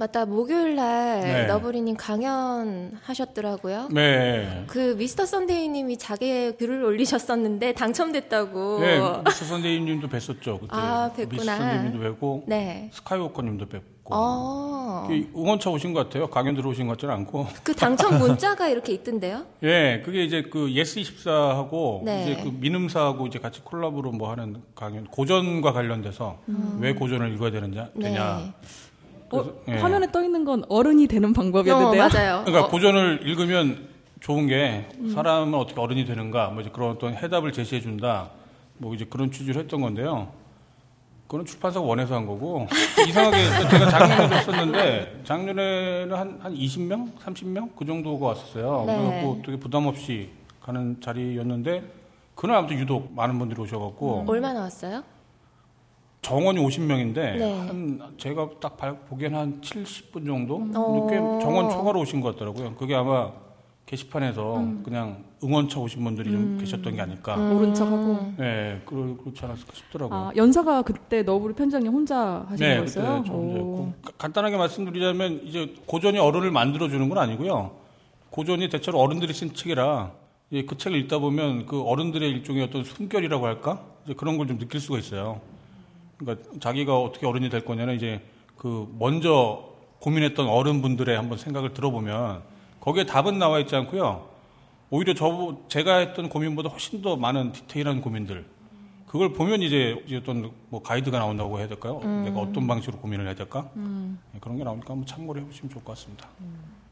맞다. 목요일날 네. 너브리님 강연 하셨더라고요. 네. 그 미스터 선데이님이 자기의 글을 올리셨었는데 당첨됐다고. 네. 미스터 선데이님도 뵀었죠. 그때. 아, 뵀구나. 미스터 선데이님도 뵀고 네. 스카이워커님도 뵙고. 어. 응원차 오신 것 같아요. 강연 들어오신 것 같지는 않고. 그 당첨 문자가 이렇게 있던데요? 예. 네, 그게 이제 그 예스24하고 네. 이제 그 민음사하고 이제 같이 콜라보로 뭐 하는 강연 고전과 관련돼서 왜 고전을 읽어야 되느냐. 네. 되냐. 예. 화면에 떠 있는 건 어른이 되는 방법이었는데요. 맞아요. 그러니까 고전을 읽으면 좋은 게 사람은 어떻게 어른이 되는가, 뭐 이제 그런 어떤 해답을 제시해 준다, 뭐 이제 그런 취지로 했던 건데요. 그건 출판사가 원해서 한 거고 이상하게 제가 작년에도 했었는데 작년에는 한 20명, 30명 그 정도가 왔었어요. 네. 그래서 되게 부담 없이 가는 자리였는데 그날 아무튼 유독 많은 분들이 오셔갖고 얼마나 왔어요? 정원이 50명인데 네. 한 제가 딱 보기엔 한 70분 정도 꽤 정원 초과로 오신 것 같더라고요. 그게 아마 게시판에서 그냥 응원차 오신 분들이 좀 계셨던 게 아닐까. 오른척하고. 네, 그렇지 않았을까 싶더라고요. 아, 연사가 그때 너브리 편장님 혼자 하신 네, 거였어요? 네, 혼자. 간단하게 말씀드리자면 이제 고전이 어른을 만들어주는 건 아니고요. 고전이 대체로 어른들이 쓴 책이라 그 책을 읽다 보면 그 어른들의 일종의 어떤 숨결이라고 할까? 이제 그런 걸 좀 느낄 수가 있어요. 그러니까 자기가 어떻게 어른이 될 거냐는 이제 그 먼저 고민했던 어른분들의 한번 생각을 들어보면 거기에 답은 나와 있지 않고요. 오히려 제가 했던 고민보다 훨씬 더 많은 디테일한 고민들. 그걸 보면 이제 어떤 뭐 가이드가 나온다고 해야 될까요? 내가 어떤 방식으로 고민을 해야 될까? 그런 게 나오니까 한번 참고를 해보시면 좋을 것 같습니다.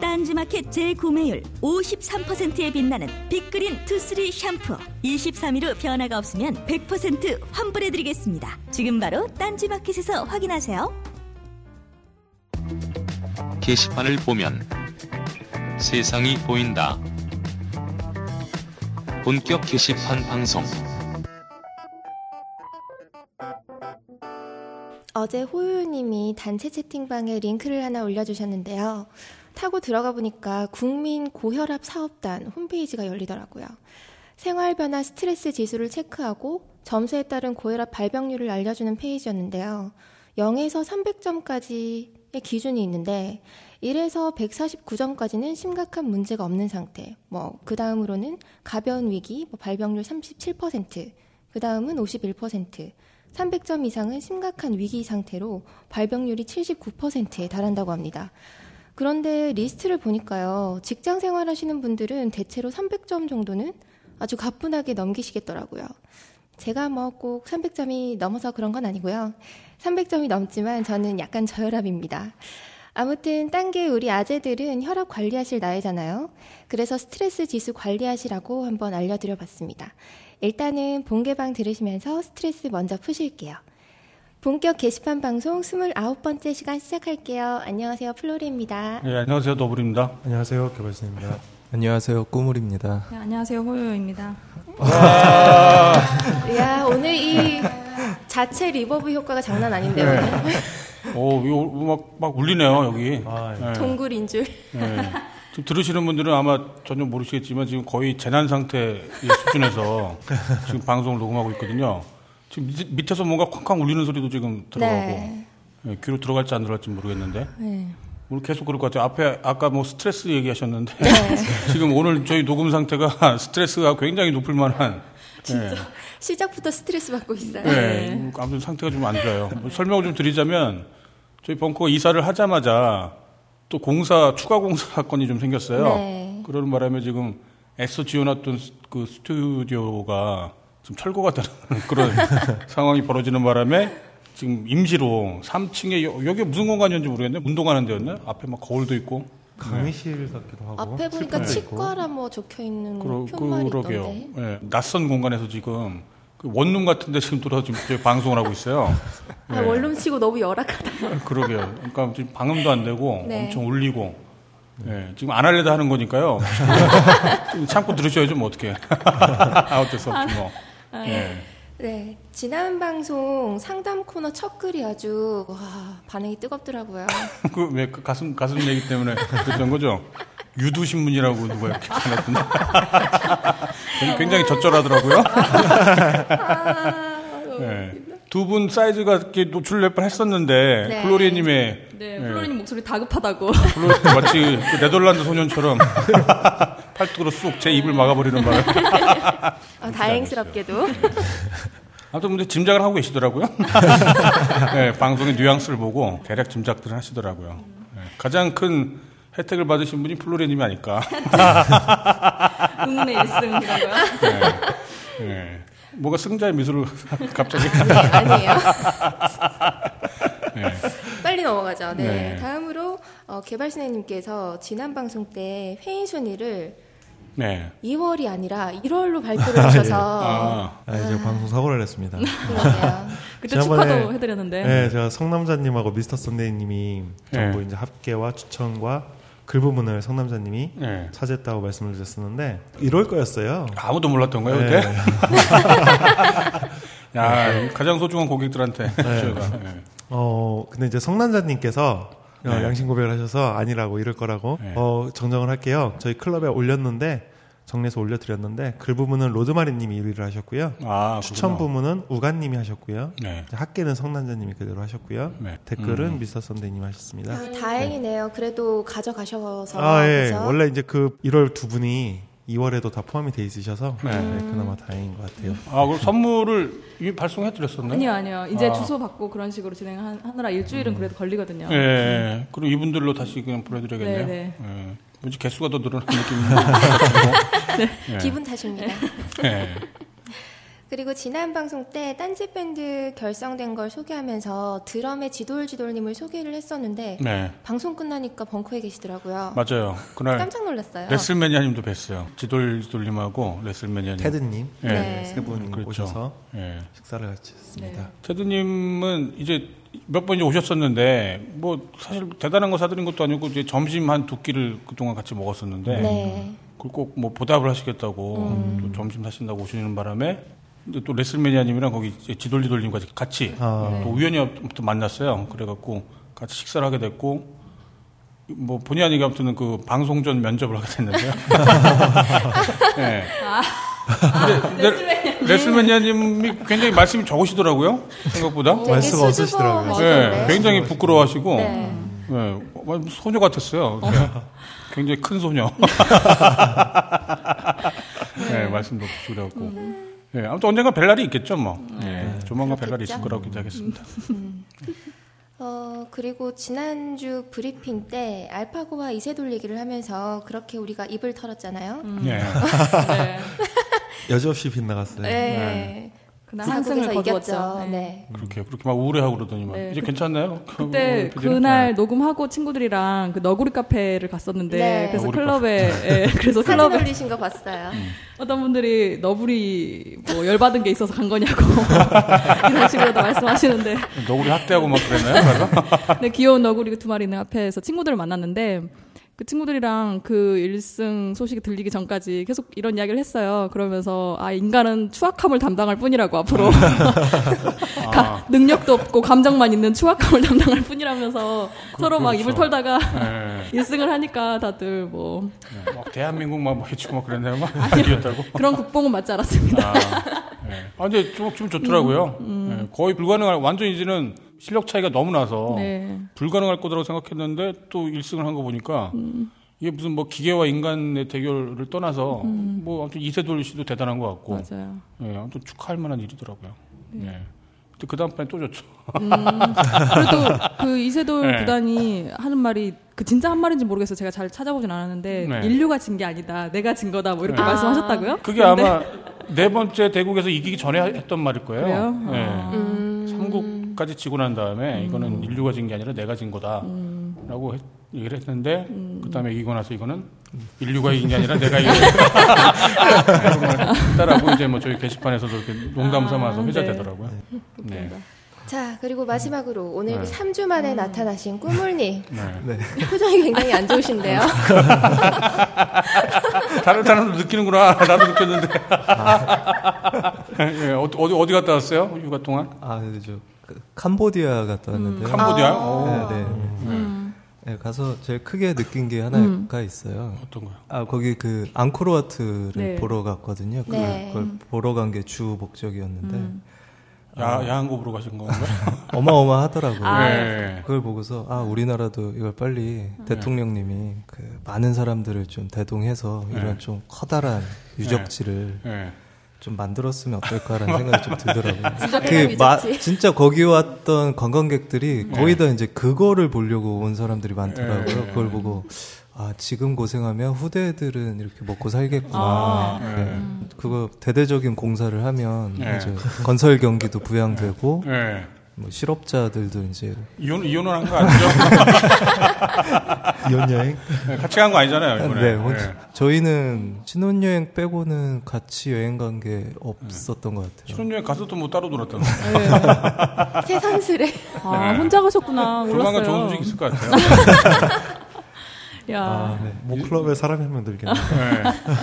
딴지마켓 재구매율 53%에 빛나는 빅그린 투쓰리 샴푸 23일 후 변화가 없으면 100% 환불해드리겠습니다. 지금 바로 딴지마켓에서 확인하세요. 게시판을 보면 세상이 보인다. 본격 게시판 방송. 어제 호요님이 단체 채팅방에 링크를 하나 올려주셨는데요. 타고 들어가 보니까 국민 고혈압 사업단 홈페이지가 열리더라고요. 생활 변화 스트레스 지수를 체크하고 점수에 따른 고혈압 발병률을 알려주는 페이지였는데요. 0에서 300점까지의 기준이 있는데 1에서 149점까지는 심각한 문제가 없는 상태, 뭐 그 다음으로는 가벼운 위기, 뭐 발병률 37%, 그 다음은 51%, 300점 이상은 심각한 위기 상태로 발병률이 79%에 달한다고 합니다. 그런데 리스트를 보니까요. 직장 생활하시는 분들은 대체로 300점 정도는 아주 가뿐하게 넘기시겠더라고요. 제가 뭐 꼭 300점이 넘어서 그런 건 아니고요. 300점이 넘지만 저는 약간 저혈압입니다. 아무튼 딴 게 우리 아재들은 혈압 관리하실 나이잖아요. 그래서 스트레스 지수 관리하시라고 한번 알려드려봤습니다. 일단은 본개방 들으시면서 스트레스 먼저 푸실게요. 본격 게시판 방송 29번째 시간 시작할게요. 안녕하세요. 플로리입니다. 네, 안녕하세요. 너브리입니다. 안녕하세요. 개발진입니다. 안녕하세요. 꾸물입니다. 네, 안녕하세요. 호요입니다. 이야, 오늘 이 자체 리버브 효과가 장난 아닌데요. 네. 오, 이거 막 울리네요. 여기. 아, 네. 동굴인 줄. 네. 지금 들으시는 분들은 아마 전혀 모르시겠지만 지금 거의 재난 상태 수준에서 지금 방송을 녹음하고 있거든요. 지금 밑에서 뭔가 쾅쾅 울리는 소리도 지금 들어가고 네. 네, 귀로 들어갈지 안 들어갈지 모르겠는데 네. 오늘 계속 그럴 것 같아요. 앞에 아까 뭐 스트레스 얘기하셨는데 네. 지금 오늘 저희 녹음 상태가 스트레스가 굉장히 높을 만한 진짜 네. 시작부터 스트레스 받고 있어요. 네, 아무튼 상태가 좀 안 좋아요. 뭐 설명을 좀 드리자면 저희 벙커가 이사를 하자마자 또 추가 공사 사건이 좀 생겼어요. 네. 그러는 바람에 지금 애써 지어놨던 그 스튜디오가 지금 철거가 되는 그런 상황이 벌어지는 바람에 지금 임시로 3층에 여기 무슨 공간이었는지 모르겠네. 운동하는 데였나? 앞에 막 거울도 있고 강의실 같기도 하고 앞에 보니까 치과라 뭐 적혀있는 표말이 있던데. 네. 낯선 공간에서 지금 그 원룸 같은데 지금 돌아서 지금 방송을 하고 있어요. 네. 아, 원룸 치고 너무 열악하다. 그러게요. 그러니까 지금 방음도 안 되고 네. 엄청 울리고. 네, 지금 안 할래도 하는 거니까요. 참고 들으셔야죠, 뭐 어떻게. 어쩔 수 없지 뭐. 아, 네. 네, 지난 방송 상담 코너 첫 글이 아주 와, 반응이 뜨겁더라고요. 그 왜 가슴 얘기 때문에 그랬던 거죠? 유두 신문이라고 누가 이렇게 해놨던데. 굉장히 적절하더라고요. 네. 두 분 사이즈가 이렇게 노출될 뻔 했었는데, 네. 플로리님의. 네, 플로리님 네. 목소리 다급하다고. 플로리 마치 그 네덜란드 소년처럼 팔뚝으로 쑥 제 입을 막아버리는 바람에. 다행스럽게도. 아무튼 근데 짐작을 하고 계시더라고요. 네, 방송의 뉘앙스를 보고 대략 짐작들을 하시더라고요. 네, 가장 큰 혜택을 받으신 분이 플로리님이 아닐까. 응원의 1승이라고요? 네. 네. 뭐가 승자의 미소를 갑자기 아니에요. 네. 빨리 넘어가죠. 네, 네. 다음으로 개발진님께서 지난 방송 때 회의 순위를 네. 2월이 아니라 1월로 발표를 하셔서 아, 네. 아, 제가 방송 사고를 했습니다. 그때 축하도 해드렸는데. 네, 제가 성남자님하고 미스터 선데이님이 네. 전부 이제 합계와 추천과 글 부분을 성남자님이 네. 차지했다고 말씀을 드렸었는데 이럴 거였어요. 아무도 몰랐던 거예요 그때? 네. 야 네. 가장 소중한 고객들한테. 네. 네. 근데 이제 성남자님께서 네. 양심 고백을 하셔서 아니라고 이럴 거라고 네. 정정을 할게요. 저희 클럽에 올렸는데 정리해서 올려드렸는데 글 부분은 로드마리님이 1위를 하셨고요. 아, 추천 부분은 우간님이 하셨고요. 네. 학계는 성난자님이 그대로 하셨고요. 네. 댓글은 미스터 선데이님 하셨습니다. 아, 다행이네요. 네. 그래도 가져가셔서. 아, 예. 원래 이제 그 1월 두 분이 2월에도 다 포함이 돼 있으셔서 네. 네, 그나마 다행인 것 같아요. 아, 그럼 선물을 이미 발송해드렸었나요? 아니요. 이제 주소 받고 그런 식으로 진행하느라 일주일은 그래도 걸리거든요. 예. 네. 그럼 이분들로 다시 그냥 보내드려야겠네요. 네. 네. 왠지 개수가 더 늘어난 느낌이 네. 기분 탓입니다. 네. 그리고 지난 방송 때 딴지 밴드 결성된 걸 소개하면서 드럼의 지돌지돌님을 소개를 했었는데 네. 방송 끝나니까 벙커에 계시더라고요. 맞아요. 그날 깜짝 놀랐어요. 레슬맨이아님도 뵀어요. 지돌지돌님하고 레슬맨이아님, 테드님 네. 네. 세 분 그렇죠. 오셔서 네. 식사를 같이 했습니다. 네. 테드님은 이제 몇 번 이제 오셨었는데 뭐 사실 대단한 거 사드린 것도 아니고 이제 점심 한 두 끼를 그동안 같이 먹었었는데 네. 그걸 꼭 뭐 보답을 하시겠다고 또 점심 사신다고 오시는 바람에 또 레슬매니아님이랑 거기 지돌지돌님까지 같이 아. 또 우연히 아무튼 만났어요. 그래갖고 같이 식사를 하게 됐고 뭐 본의 아니게 아무튼 그 방송 전 면접을 하게 됐는데요. 네. 레슬매니아님이 굉장히 말씀이 적으시더라고요. 생각보다 말수가 없으시더라고요. 네, 굉장히 부끄러워하시고 네. 네, 소녀 같았어요. 네, 굉장히 큰 소녀. 네, 말씀도 부끄러웠고. 네, 아무튼 언젠가 뵐 날이 있겠죠, 뭐. 네, 조만간 뵐 날이 있을 거라고 기대하겠습니다. 그리고 지난주 브리핑 때 알파고와 이세돌 얘기를 하면서 그렇게 우리가 입을 털었잖아요. 네. 네. 여지없이 빗나갔어요. 네. 네. 그날 한승을 거두었죠. 네. 네. 그렇게 막 우울해하고 그러더니만 네. 이제 괜찮나요? 그때 그날 네. 녹음하고 친구들이랑 그 너구리 카페를 갔었는데 네. 그래서 클럽에 네. 그래서 사진 올리신 거 봤어요. 어떤 분들이 너브리 뭐 열받은 게 있어서 간 거냐고 이런 식으로도 말씀하시는데 너구리 학대하고 막 그랬나요? 네, 귀여운 너구리 2마리 있는 앞에서 친구들을 만났는데 그 친구들이랑 그 1승 소식이 들리기 전까지 계속 이런 이야기를 했어요. 그러면서 아 인간은 추악함을 담당할 뿐이라고 앞으로 능력도 없고 감정만 있는 추악함을 담당할 뿐이라면서 서로 막 입을 털다가 1승을 하니까 다들 뭐 막 대한민국 막 뭐 해치고 막 그랬나요? 막 아니었다고? 그런 국뽕은 맞지 않았습니다. 근데 좀 좋더라고요. 네, 거의 불가능한 완전 이제는 실력 차이가 너무 나서 네. 불가능할 거라고 생각했는데 또 1승을 한 거 보니까 이게 무슨 뭐 기계와 인간의 대결을 떠나서 뭐 아무튼 이세돌 씨도 대단한 것 같고 맞아요. 예, 아무튼 축하할 만한 일이더라고요. 예. 근데 그 다음 판에 또 졌죠. 그래도 그 이세돌 네. 구단이 하는 말이 그 진짜 한 말인지 모르겠어요. 제가 잘 찾아보진 않았는데 네. 인류가 진 게 아니다. 내가 진 거다. 뭐 이렇게 네. 말씀하셨다고요? 그게 아마 네 번째 대국에서 이기기 전에 했던 말일 거예요. 그래요? 예. 삼국까지 지고 난 다음에 이거는 인류가 진 게 아니라 내가 진 거다라고 얘기를 했는데 그 다음에 이기고 나서 이거는 인류가 이긴 게 아니라 내가 이긴 따라고 이제 뭐 저희 게시판에서도 이렇게 농담 삼아서 회자되더라고요. 네. 네. 네. 자, 그리고 마지막으로 오늘 3주 만에 나타나신 꾸물님. 네. 표정이 굉장히 안 좋으신데요. 다른 사람도 느끼는구나. 나도 느꼈는데. 네, 어디 갔다 왔어요? 휴가 동안? 아, 네, 저 캄보디아 갔다 왔는데요. 캄보디아? 아~ 네, 네. 네, 가서 제일 크게 느낀 게 하나가 있어요. 어떤 거요? 아, 거기 그 앙코르와트를 보러 갔거든요. 네. 그걸 보러 간 게 주 목적이었는데. 야한 거 보러 가신 건가요? 어마어마하더라고요. 아, 네. 그걸 보고서, 아, 우리나라도 이걸 빨리 대통령님이 그 많은 사람들을 좀 대동해서 이런 좀 커다란 유적지를 좀 만들었으면 어떨까라는 생각이 좀 들더라고요. 진짜 거기 왔던 관광객들이 거의 다 이제 그거를 보려고 온 사람들이 많더라고요. 그걸 보고, 아, 지금 고생하면 후대들은 이렇게 먹고 살겠구나. 아, 그거 대대적인 공사를 하면 이제 건설 경기도 부양되고 뭐 실업자들도 이제 이혼을 한 거 아니죠? 이혼 여행? 같이 간 거 아니잖아요, 이번에. 네, 저희는 신혼여행 빼고는 같이 여행 간 게 없었던 것 같아요. 신혼여행 가서 또 뭐 따로 놀았다는 거예요. 세상스레. 아, 혼자 가셨구나. 조만간 좋은 소식 있을 것 같아요. 야. 아, 네. 뭐 클럽에 사람이 한 명 들겠네.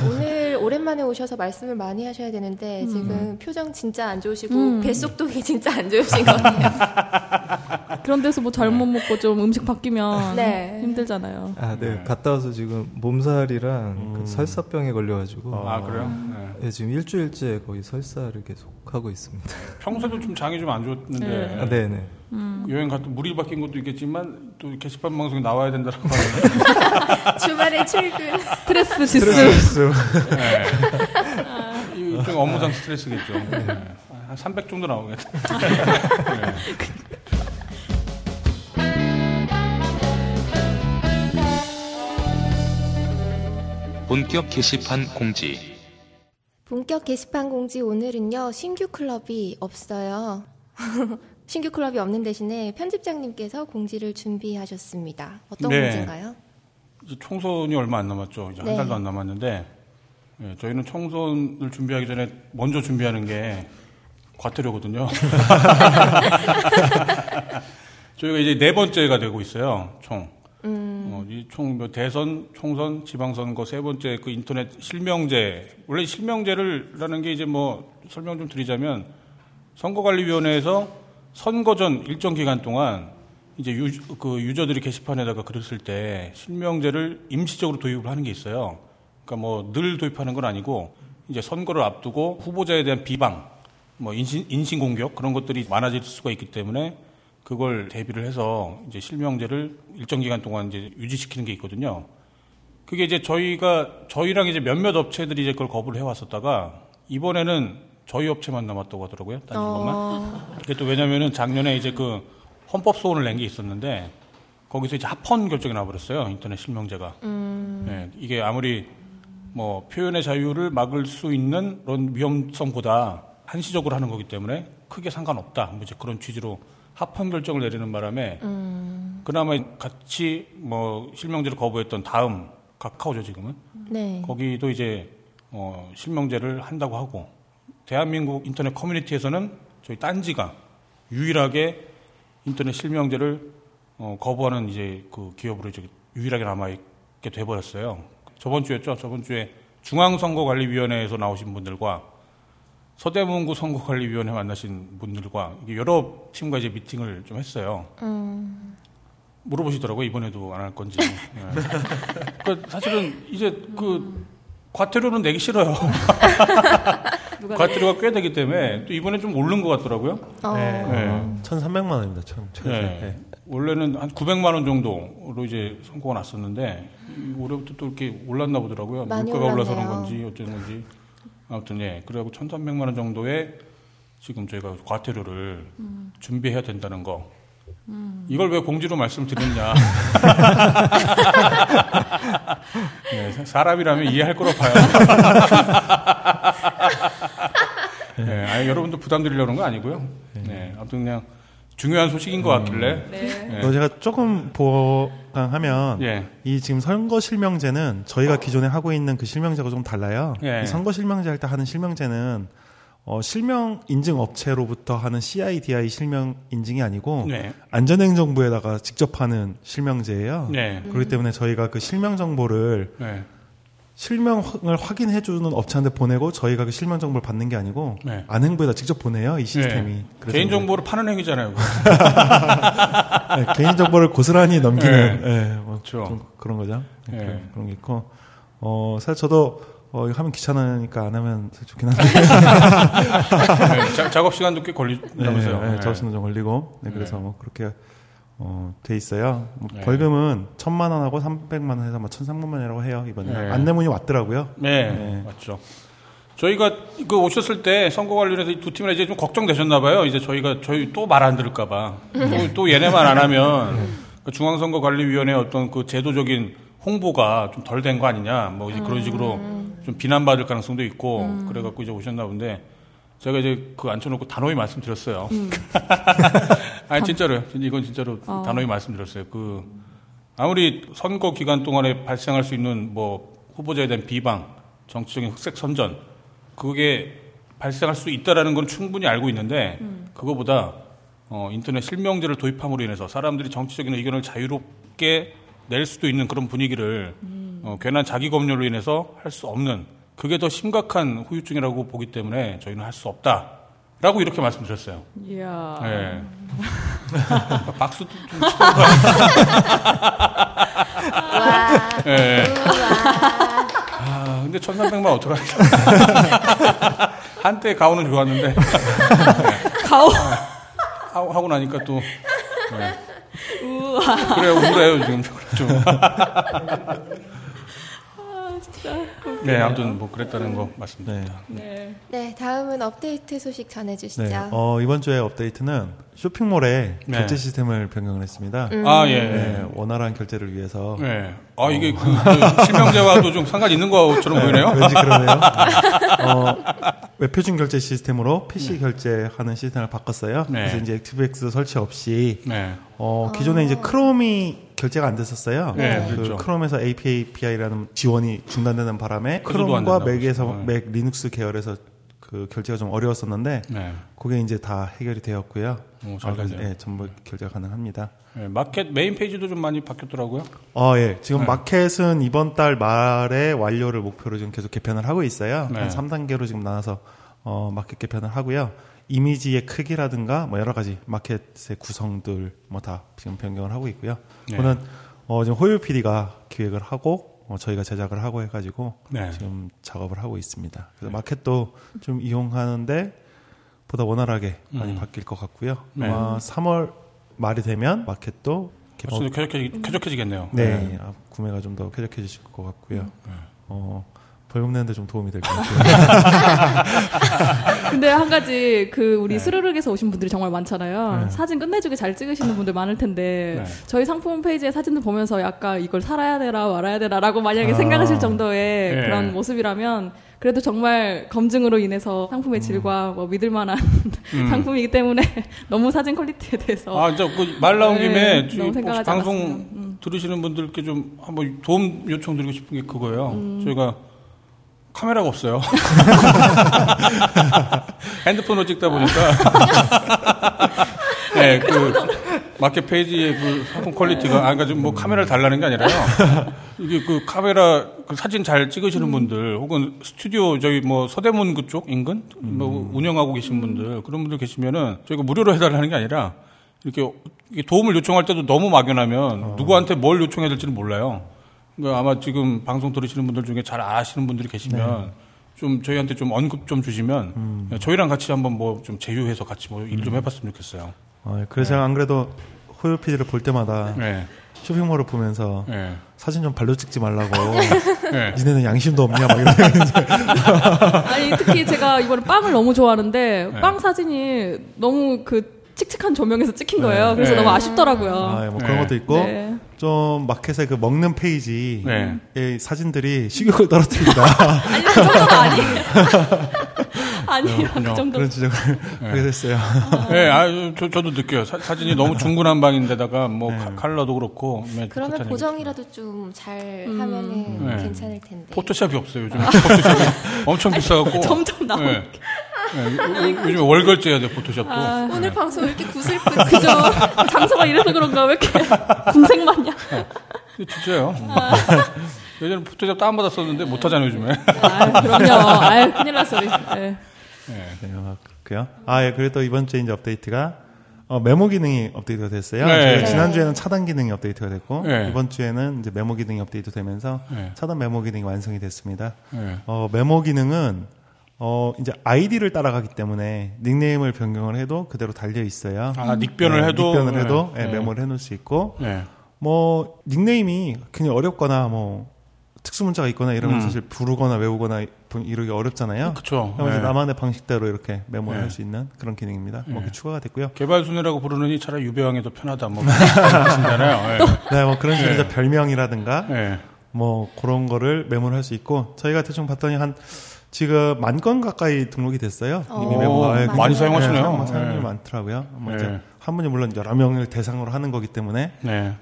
오늘 오랜만에 오셔서 말씀을 많이 하셔야 되는데 지금 표정 진짜 안 좋으시고 뱃속동이 진짜 안 좋으신 것 같아요. 그런 데서 뭐 잘못 먹고 좀 음식 바뀌면 힘들잖아요. 아, 네. 갔다 와서 지금 몸살이랑 그 설사병에 걸려가지고. 아, 그래요? 네, 지금 일주일째 거의 설사를 계속 하고 있습니다. 평소에도 좀 장이 좀 안 좋았는데. 네. 아, 네네. 여행 갔다 물이 바뀐 것도 있겠지만 또 게시판 방송에 나와야 된다라고 하는데 주말에 출근 스트레스 지수 네. 이 좀 업무상 스트레스겠죠. 네. 한 300 정도 나오겠다. 네. 본격 게시판 공지. 본격 게시판 공지. 오늘은요 신규 클럽이 없어요. 신규 클럽이 없는 대신에 편집장님께서 공지를 준비하셨습니다. 어떤 공지인가요? 이제 총선이 얼마 안 남았죠. 이제 한 달도 안 남았는데 저희는 총선을 준비하기 전에 먼저 준비하는 게 과태료거든요. 저희가 이제 4번째가 되고 있어요. 총. 이 총 대선, 총선, 지방선거 3번째 그 인터넷 실명제. 원래 실명제라는 게 이제 뭐 설명 좀 드리자면 선거관리위원회에서 선거 전 일정 기간 동안 이제 유저들이 게시판에다가 글을 쓸 때 실명제를 임시적으로 도입을 하는 게 있어요. 그러니까 뭐 늘 도입하는 건 아니고 이제 선거를 앞두고 후보자에 대한 비방, 뭐 인신공격 그런 것들이 많아질 수가 있기 때문에 그걸 대비를 해서 이제 실명제를 일정 기간 동안 이제 유지시키는 게 있거든요. 그게 이제 저희랑 이제 몇몇 업체들이 이제 그걸 거부를 해왔었다가 이번에는 저희 업체만 남았다고 하더라고요. 다른 것만. 그게 또 왜냐면은 작년에 이제 그 헌법 소원을 낸 게 있었는데 거기서 이제 합헌 결정이 나버렸어요. 인터넷 실명제가. 네, 이게 아무리 뭐 표현의 자유를 막을 수 있는 그런 위험성보다 한시적으로 하는 거기 때문에 크게 상관없다. 뭐 이제 그런 취지로 합헌 결정을 내리는 바람에 그나마 같이 뭐 실명제를 거부했던 다음 카카오죠 지금은. 네. 거기도 이제 실명제를 한다고 하고. 대한민국 인터넷 커뮤니티에서는 저희 딴지가 유일하게 인터넷 실명제를 거부하는 이제 그 기업으로 이제 유일하게 남아있게 돼버렸어요. 저번 주였죠. 저번 주에 중앙선거관리위원회에서 나오신 분들과 서대문구 선거관리위원회 만나신 분들과 여러 팀과 이제 미팅을 좀 했어요. 물어보시더라고요. 이번에도 안 할 건지. 네. 그러니까 사실은 이제 그 과태료는 내기 싫어요. 과태료가 꽤 되기 때문에 또 이번에 좀 오른 것 같더라고요. 네. 네. 1,300만 원입니다. 네. 원래는 한 900만 원 정도로 이제 선고가 났었는데 올해부터 또 이렇게 올랐나 보더라고요. 물가가 올라서 그런 건지 어쩌는 건지. 아무튼 그래갖고 1,300만 원 정도의 지금 저희가 과태료를 준비해야 된다는 거. 이걸 왜 공지로 말씀드렸냐. 네, 사람이라면 이해할 거라고 봐요. 네, 아니, 여러분도 부담 드리려는 건 아니고요. 네, 아무튼 그냥 중요한 소식인 것 같길래. 네. 네. 제가 조금 보강하면 예. 이 지금 선거 실명제는 저희가 기존에 하고 있는 그 실명제하고 좀 달라요. 예. 선거 실명제 할 때 하는 실명제는 실명 인증 업체로부터 하는 CIDI 실명 인증이 아니고 네. 안전행정부에다가 직접 하는 실명제예요. 네. 그렇기 때문에 저희가 그 실명 정보를 네. 실명을 확인해 주는 업체한테 보내고 저희가 그 실명 정보를 받는 게 아니고 네. 안행부에다 직접 보내요. 이 시스템이. 네. 개인 정보를 파는 행위잖아요. 네, 개인 정보를 고스란히 넘기는 네. 네, 그렇죠. 좀 그런 거죠. 네. 그런 게 있고 사실 저도 이거 하면 귀찮으니까 안 하면 좋긴 한데. 네, 작업 시간도 꽤 걸리면서요. 네, 네, 네. 작업 시간도 좀 걸리고. 네, 그래서 네. 뭐 그렇게 돼 있어요. 뭐 네. 벌금은 1,000만 원하고 300만 원 해서 뭐 1,300만 원이라고 해요. 이번에 네. 안내문이 왔더라고요. 네, 네. 맞죠. 저희가 그 오셨을 때 선거 관련해서 두 팀이나 이제 좀 걱정되셨나 봐요. 이제 저희 또 말 안 들을까 봐. 또 얘네만 안 하면 그 중앙선거관리위원회 어떤 그 제도적인 홍보가 좀 덜 된 거 아니냐. 뭐 이제 그런 식으로. 좀 비난받을 가능성도 있고 그래갖고 이제 오셨나 본데 제가 이제 그 앉혀놓고 단호히 말씀드렸어요. 아니 진짜로요. 이건 진짜로 단호히 말씀드렸어요. 그 아무리 선거 기간 동안에 발생할 수 있는 뭐 후보자에 대한 비방, 정치적인 흑색 선전 그게 발생할 수 있다라는 건 충분히 알고 있는데 그거보다 인터넷 실명제를 도입함으로 인해서 사람들이 정치적인 의견을 자유롭게 낼 수도 있는 그런 분위기를 괜한 자기 검열로 인해서 할 수 없는 그게 더 심각한 후유증이라고 보기 때문에 저희는 할 수 없다라고 이렇게 말씀드렸어요. 이야. 네. 박수 좀 치고. 와. 네. 아, 근데 1,300만 어떡하냐. 한때 가오는 좋았는데. 가오. 하고 나니까 또. 네. 우와. 그래 우울해요 지금 좀. 네, 아무튼 뭐 그랬다는 거 맞습니다. 네. 네, 다음은 업데이트 소식 전해주시죠. 네. 이번 주에 업데이트는 쇼핑몰의 네. 결제 시스템을 변경을 했습니다. 아, 예. 네, 원활한 결제를 위해서. 네. 아, 이게 그 실명제와도 좀 상관이 있는 것처럼 네, 보이네요. 왠지 그러네요. 웹표준 결제 시스템으로 PC 네. 결제하는 시스템을 바꿨어요. 네. 그래서 이제 액티브엑스 설치 없이 네. 기존에 이제 크롬이 결제가 안 됐었어요. 네, 그 그렇죠. 크롬에서 API라는 지원이 중단되는 바람에 크롬과 맥에서 네. 맥 리눅스 계열에서 그 결제가 좀 어려웠었는데 네. 그게 이제 다 해결이 되었고요. 네, 전부 결제가 가능합니다. 네, 마켓 메인 페이지도 좀 많이 바뀌었더라고요. 예. 지금 네. 마켓은 이번 달 말에 완료를 목표로 지금 계속 개편을 하고 있어요. 네. 한 3단계로 지금 나눠서 마켓 개편을 하고요. 이미지의 크기라든가 뭐 여러 가지 마켓의 구성들 뭐 다 지금 변경을 하고 있고요. 네. 저는 지금 호요 PD가 기획을 하고 저희가 제작을 하고 해가지고 네. 지금 작업을 하고 있습니다. 그래서 네. 마켓도 좀 이용하는데 보다 원활하게 많이 바뀔 것 같고요. 네. 아마 3월 말이 되면 마켓도 훨씬 쾌적해지겠네요. 네, 네. 구매가 좀 더 쾌적해지실 것 같고요. 네. 벌금 내는데 좀 도움이 될 것 같아요. 근데 한 가지 그 우리 네. 스르륵에서 오신 분들이 정말 많잖아요. 네. 사진 끝내주게 잘 찍으시는 분들 많을 텐데 네. 저희 상품 페이지의 사진을 보면서 약간 이걸 살아야 되라 말아야 되라라고 만약에 생각하실 정도의 네. 그런 모습이라면 그래도 정말 검증으로 인해서 상품의 질과 뭐 믿을 만한 상품이기 때문에 너무 사진 퀄리티에 대해서 저 그 말 나온 김에 네, 방송 들으시는 분들께 좀 한번 도움 요청드리고 싶은 게 그거예요. 저희가 카메라가 없어요. 핸드폰으로 찍다 보니까. 네, 마켓 페이지의 그 상품 퀄리티가, 그러니까 좀 뭐 카메라를 달라는 게 아니라요. 이게 그 카메라, 그 사진 잘 찍으시는 분들, 혹은 스튜디오, 저희 뭐 서대문 그쪽 인근? 뭐 운영하고 계신 분들, 그런 분들 계시면은 저희가 무료로 해달라는 게 아니라 이렇게 도움을 요청할 때도 너무 막연하면 누구한테 뭘 요청해야 될지는 몰라요. 그러니까 아마 지금 방송 들으시는 분들 중에 잘 아시는 분들이 계시면 네. 좀 저희한테 좀 언급 좀 주시면 저희랑 같이 한번 뭐 좀 제휴해서 같이 뭐 일 좀 해봤으면 좋겠어요. 그래서 제가 안 그래도 호요 PD를 볼 때마다 네. 쇼핑몰을 보면서 네. 사진 좀 발로 찍지 말라고 네. 니네는 양심도 없냐 막 이러면서 아니 특히 제가 이번에 빵을 너무 좋아하는데 네. 빵 사진이 너무 그 칙칙한 조명에서 찍힌 거예요. 네. 그래서 네. 너무 아쉽더라고요. 뭐 그런 것도 있고 네. 좀 마켓의 그 먹는 페이지의 사진들이 식욕을 떨어뜨린다. 아니, 그 정도는 아니에요. 아니라 그 정도. 그런 지적을 하게 됐어요. 네, 아, 저도 느껴요. 사진이 너무 중구난방인데다가 뭐 컬러도 그렇고. 네, 그러면 보정이라도 좀 잘 하면은 괜찮을 텐데. 포토샵이 없어요 요즘. 포토샵이 엄청 비싸갖고. 점점 나오고. 네. 네, 요즘에 월결제 해야 돼, 포토샵도. 아, 오늘 방송 왜 이렇게 구슬픈, 그죠? 장소가 이래서 그런가? 왜 이렇게 궁색 많냐? 네, 진짜요. 아. 예전에 포토샵 다운받았었는데 못하잖아요, 요즘에. 아, 그럼요. 아, 큰일 났어. 네. 네, 그렇고요. 아, 예, 그리고 또 이번 주에 이제 업데이트가, 메모 기능이 업데이트가 됐어요. 네. 네. 지난주에는 차단 기능이 업데이트가 됐고, 네. 이번 주에는 이제 메모 기능이 업데이트 되면서, 네. 차단 메모 기능이 완성이 됐습니다. 네. 메모 기능은, 이제 아이디를 따라가기 때문에 닉네임을 변경을 해도 그대로 달려 있어요. 아, 닉변을 해도 네. 메모를 해놓을 수 있고, 네. 뭐, 닉네임이 굉장히 어렵거나, 뭐, 특수문자가 있거나 이러면 사실 부르거나 외우거나 이러기 어렵잖아요. 그쵸. 네. 나만의 방식대로 이렇게 메모를 할 수 있는 그런 기능입니다. 뭐, 추가가 됐고요. 개발순이라고 부르느니 차라리 유배왕이 더 편하다. 뭐, 그러신잖아요. 네, 뭐, 그런 식으로 별명이라든가, 뭐, 그런 거를 메모를 할 수 있고, 저희가 대충 봤더니 한, 지금 10,000건 가까이 등록이 됐어요. 이미 메모가 많이 사용하시네요. 사용이 많더라고요. 뭐 이제 한 분이 물론 여러 명을 대상으로 하는 거기 때문에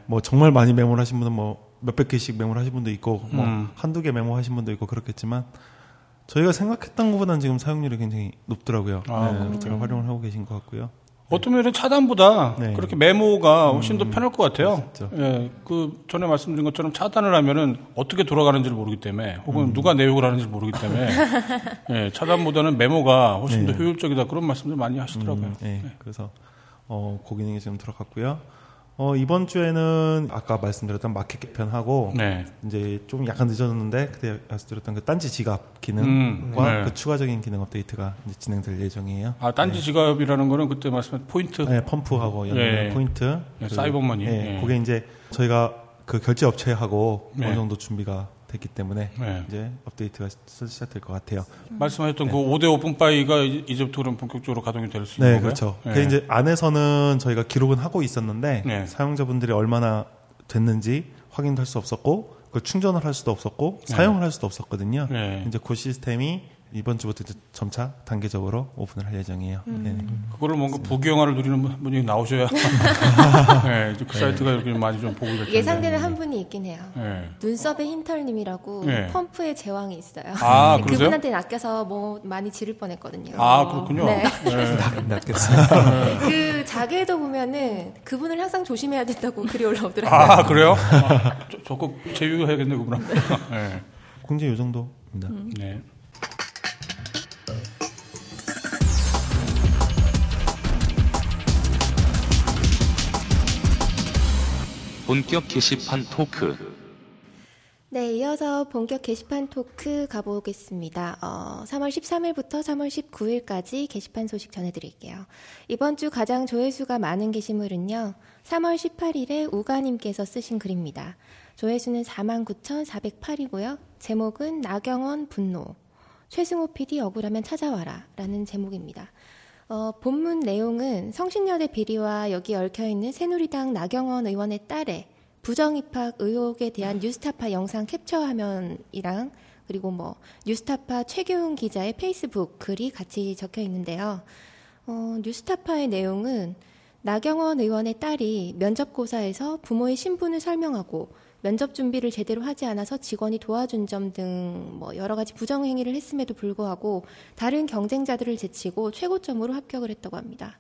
뭐 정말 많이 메모를 하신 분은 뭐 몇백 개씩 메모를 하신 분도 있고 뭐 한두 개 메모하신 분도 있고 그렇겠지만 저희가 생각했던 것보다는 지금 사용률이 굉장히 높더라고요. 아, 네, 잘 활용을 하고 계신 것 같고요. 어떤 면에는 차단보다 그렇게 메모가 훨씬 더 편할 것 같아요. 예, 그 전에 말씀드린 것처럼 차단을 하면은 어떻게 돌아가는지를 모르기 때문에, 혹은 누가 내욕을 하는지 모르기 때문에, 예, 차단보다는 메모가 훨씬 더 효율적이다 그런 말씀들 많이 하시더라고요. 예, 그래서 그 기능이 지금 들어갔고요. 이번 주에는 아까 말씀드렸던 마켓 개편하고 이제 좀 약간 늦어졌는데 그때 말씀드렸던 그 딴지 지갑 기능과 그 추가적인 기능 업데이트가 이제 진행될 예정이에요. 아, 딴지 지갑이라는 거는 그때 말씀한 포인트, 펌프하고 연결된 포인트, 사이버머니. 그게 이제 저희가 그 결제 업체하고 어느 정도 준비가 됐기 때문에 이제 업데이트가 시작될 것 같아요. 말씀하셨던 그 5대 오픈바이가 이제부터 그럼 본격적으로 가동이 될 수 있는 거예요? 그렇죠. 그 이제 안에서는 저희가 기록은 하고 있었는데 사용자분들이 얼마나 됐는지 확인도 할 수 없었고 그걸 충전을 할 수도 없었고 사용을 할 수도 없었거든요. 이제 그 시스템이 이번 주부터 이제 점차 단계적으로 오픈을 할 예정이에요. 그거를 뭔가 부귀영화를 누리는 분이 나오셔야 이제 그 사이트가 이렇게 많이 좀 보고 있을 텐데. 예상되는 한 분이 있긴 해요. 눈썹의 흰털님이라고 펌프의 제왕이 있어요. 아, 그분한테 낚여서 뭐 많이 지를 뻔했거든요. 아, 그렇군요. 낚였어요. 그 자기도 보면은 그분을 항상 조심해야 된다고 글이 올라오더라고요. 아, 그래요? 아, 저 꼭 제휴해야겠네 그분하고. 공지 요 정도입니다. 네. 본격 게시판 토크. 네, 이어서 본격 게시판 토크 가보겠습니다. 3월 13일부터 3월 19일까지 게시판 소식 전해드릴게요. 이번 주 가장 조회수가 많은 게시물은요, 3월 18일에 우가님께서 쓰신 글입니다. 조회수는 49,408이고요. 제목은 나경원 분노. 최승호 PD 억울하면 찾아와라 라는 제목입니다. 본문 내용은 성신여대 비리와 여기 얽혀있는 새누리당 나경원 의원의 딸의 부정입학 의혹에 대한 뉴스타파 영상 캡처 화면이랑 그리고 뭐 뉴스타파 최규훈 기자의 페이스북 글이 같이 적혀있는데요. 뉴스타파의 내용은 나경원 의원의 딸이 면접고사에서 부모의 신분을 설명하고 면접 준비를 제대로 하지 않아서 직원이 도와준 점 등 뭐 여러 가지 부정행위를 했음에도 불구하고 다른 경쟁자들을 제치고 최고점으로 합격을 했다고 합니다.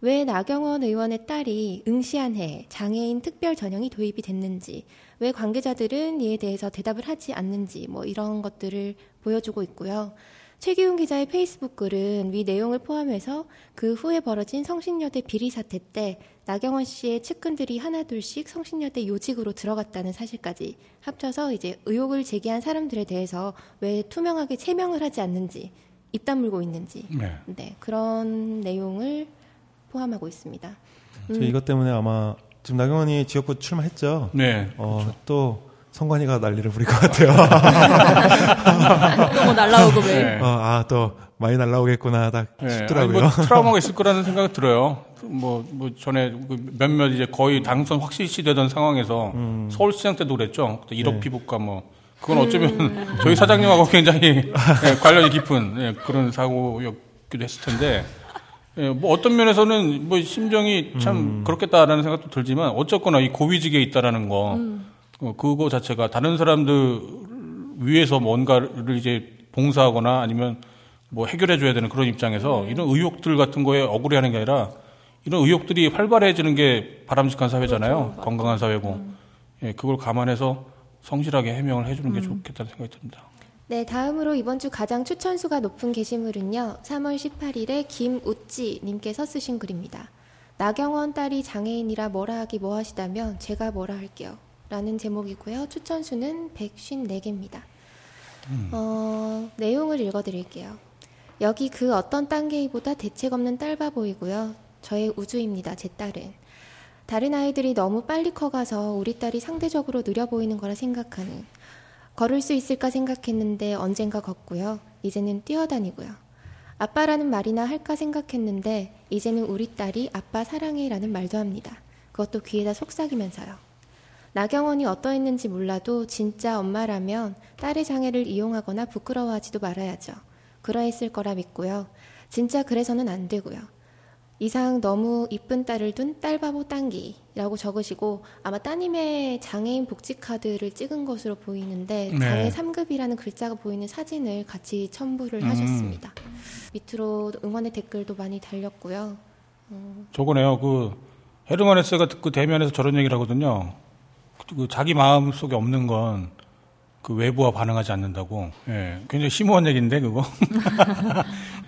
왜 나경원 의원의 딸이 응시한 해 장애인 특별 전형이 도입이 됐는지, 왜 관계자들은 이에 대해서 대답을 하지 않는지 뭐 이런 것들을 보여주고 있고요. 최기훈 기자의 페이스북 글은 위 내용을 포함해서 그 후에 벌어진 성신여대 비리 사태 때 나경원 씨의 측근들이 하나둘씩 성신여대 요직으로 들어갔다는 사실까지 합쳐서 이제 의혹을 제기한 사람들에 대해서 왜 투명하게 체명을 하지 않는지, 입 다물고 있는지 네, 그런 내용을 포함하고 있습니다. 저 이것 때문에 아마 지금 나경원이 지역구 출마했죠? 네. 그렇죠. 또 성관이가 난리를 부릴 것 같아요. 또 뭐 날라오고 매일. 아, 또 많이 날라오겠구나 딱 싶더라고요. 뭐 트라우마가 있을 거라는 생각이 들어요. 뭐 전에 몇몇 이제 거의 당선 확실시 되던 상황에서 서울시장 때도 그랬죠. 그때 1억 피부과 뭐 그건 어쩌면 저희 사장님하고 굉장히 관련이 깊은 그런 사고였기도 했을 텐데, 뭐 어떤 면에서는 뭐 심정이 참 그렇겠다라는 생각도 들지만, 어쨌거나 이 고위직에 있다라는 거, 그거 자체가 다른 사람들 위에서 뭔가를 이제 봉사하거나 아니면 뭐 해결해줘야 되는 그런 입장에서 이런 의혹들 같은 거에 억울해하는 게 아니라 이런 의혹들이 활발해지는 게 바람직한 사회잖아요. 그렇죠. 건강한 사회고. 예, 그걸 감안해서 성실하게 해명을 해주는 게 좋겠다는 생각이 듭니다. 네, 다음으로 이번 주 가장 추천수가 높은 게시물은요, 3월 18일에 김우찌님께서 쓰신 글입니다. 나경원 딸이 장애인이라 뭐라 하기 뭐 하시다면 제가 뭐라 할게요 라는 제목이고요. 추천수는 154개입니다. 내용을 읽어드릴게요. 여기 그 어떤 딴개이보다 대책 없는 딸바 보이고요. 저의 우주입니다, 제 딸은. 다른 아이들이 너무 빨리 커가서 우리 딸이 상대적으로 느려 보이는 거라 생각하는. 걸을 수 있을까 생각했는데 언젠가 걷고요. 이제는 뛰어다니고요. 아빠라는 말이나 할까 생각했는데 이제는 우리 딸이 아빠 사랑해라는 말도 합니다. 그것도 귀에다 속삭이면서요. 나경원이 어떠했는지 몰라도 진짜 엄마라면 딸의 장애를 이용하거나 부끄러워하지도 말아야죠. 그러했을 거라 믿고요. 진짜 그래서는 안 되고요. 이상 너무 이쁜 딸을 둔 딸바보 딴기라고 적으시고, 아마 따님의 장애인 복지카드를 찍은 것으로 보이는데 네. 장애 3급이라는 글자가 보이는 사진을 같이 첨부를 하셨습니다. 밑으로 응원의 댓글도 많이 달렸고요. 저거네요. 그 헤르만 헤세가 그 대면에서 저런 얘기를 하거든요. 그 자기 마음 속에 없는 건 그 외부와 반응하지 않는다고. 예, 굉장히 심오한 얘기인데 그거.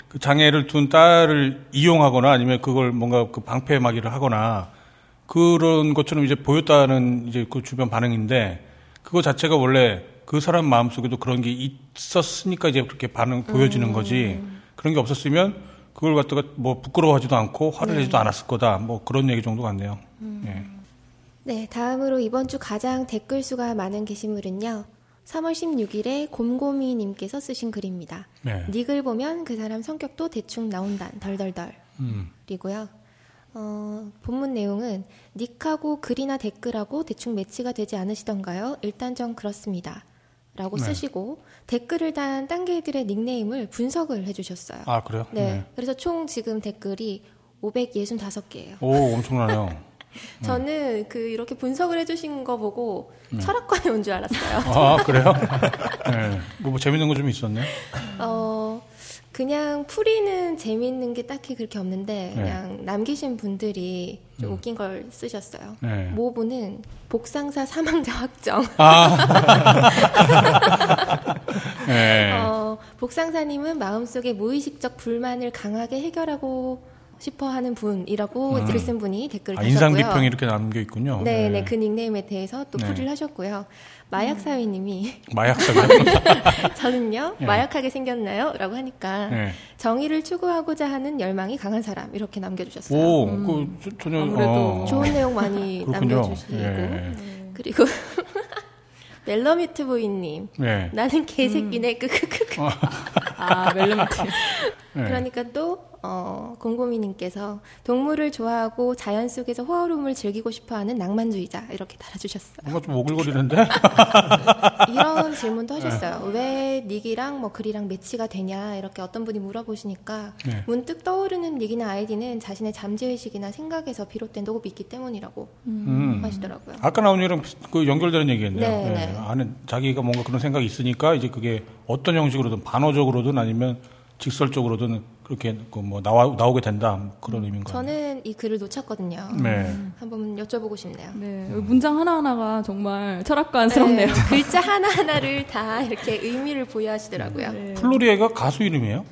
그 장애를 둔 딸을 이용하거나 아니면 그걸 뭔가 그 방패막이를 하거나 그런 것처럼 이제 보였다는 이제 그 주변 반응인데, 그거 자체가 원래 그 사람 마음 속에도 그런 게 있었으니까 이제 그렇게 반응 보여지는 거지. 그런 게 없었으면 그걸 갖다가 뭐 부끄러워하지도 않고 화를 내지도 않았을 거다. 뭐 그런 얘기 정도 같네요. 예. 네, 다음으로 이번 주 가장 댓글 수가 많은 게시물은요, 3월 16일에 곰곰이님께서 쓰신 글입니다. 네. 닉을 보면 그 사람 성격도 대충 나온다. 덜덜덜. 이고요. 본문 내용은 닉하고 글이나 댓글하고 대충 매치가 되지 않으시던가요? 일단 전 그렇습니다. 라고 쓰시고 네. 댓글을 단 딴개이들의 닉네임을 분석을 해주셨어요. 아, 그래요? 네. 네. 그래서 총 지금 댓글이 565개예요. 오, 엄청나요. 저는 그 이렇게 분석을 해주신 거 보고 철학관에 온 줄 알았어요. 아, 그래요? 네. 뭐 재밌는 거 좀 있었네. 그냥 풀이는 재밌는 게 딱히 그렇게 없는데 그냥 남기신 분들이 좀 웃긴 걸 쓰셨어요. 네. 모 분은 복상사 사망자 확정. 아. 네. 복상사님은 마음속에 무의식적 불만을 강하게 해결하고 싶어하는 분이라고 글쓴 분이 댓글을 다셨고요. 인상 비평이 이렇게 남겨 있군요. 네, 네, 그 닉네임에 대해서 또 풀이를 하셨고요. 마약사위님이 마약사위 저는요 마약하게 생겼나요?라고 하니까 정의를 추구하고자 하는 열망이 강한 사람 이렇게 남겨주셨어요. 오, 그 전혀 아무래도 좋은 내용 많이 남겨주시고 그리고 멜로미트 부이님 나는 개새끼네 크크크크. 아, 멜로미트. 그러니까 또 공고미님께서 동물을 좋아하고 자연 속에서 호화로움을 즐기고 싶어하는 낭만주의자 이렇게 달아주셨어요. 뭔가 좀 오글거리는데? 이런 질문도 하셨어요. 왜 닉이랑 뭐 글이랑 매치가 되냐 이렇게 어떤 분이 물어보시니까 문득 떠오르는 닉이나 아이디는 자신의 잠재의식이나 생각에서 비롯된 녹음이 있기 때문이라고 하시더라고요. 아까 나온 얘기랑 그 연결되는 얘기였네요. 네, 네. 네. 자기가 뭔가 그런 생각이 있으니까 이제 그게 어떤 형식으로든 반어적으로든 아니면 직설적으로든 그렇게 뭐 나오게 된다 그런 의미인 거예요. 저는 이 글을 놓쳤거든요. 네. 한번 여쭤보고 싶네요. 네. 문장 하나하나가 정말 철학관스럽네요. 네. 글자 하나하나를 다 이렇게 의미를 부여하시더라고요. 네. 플로리에가 가수 이름이에요?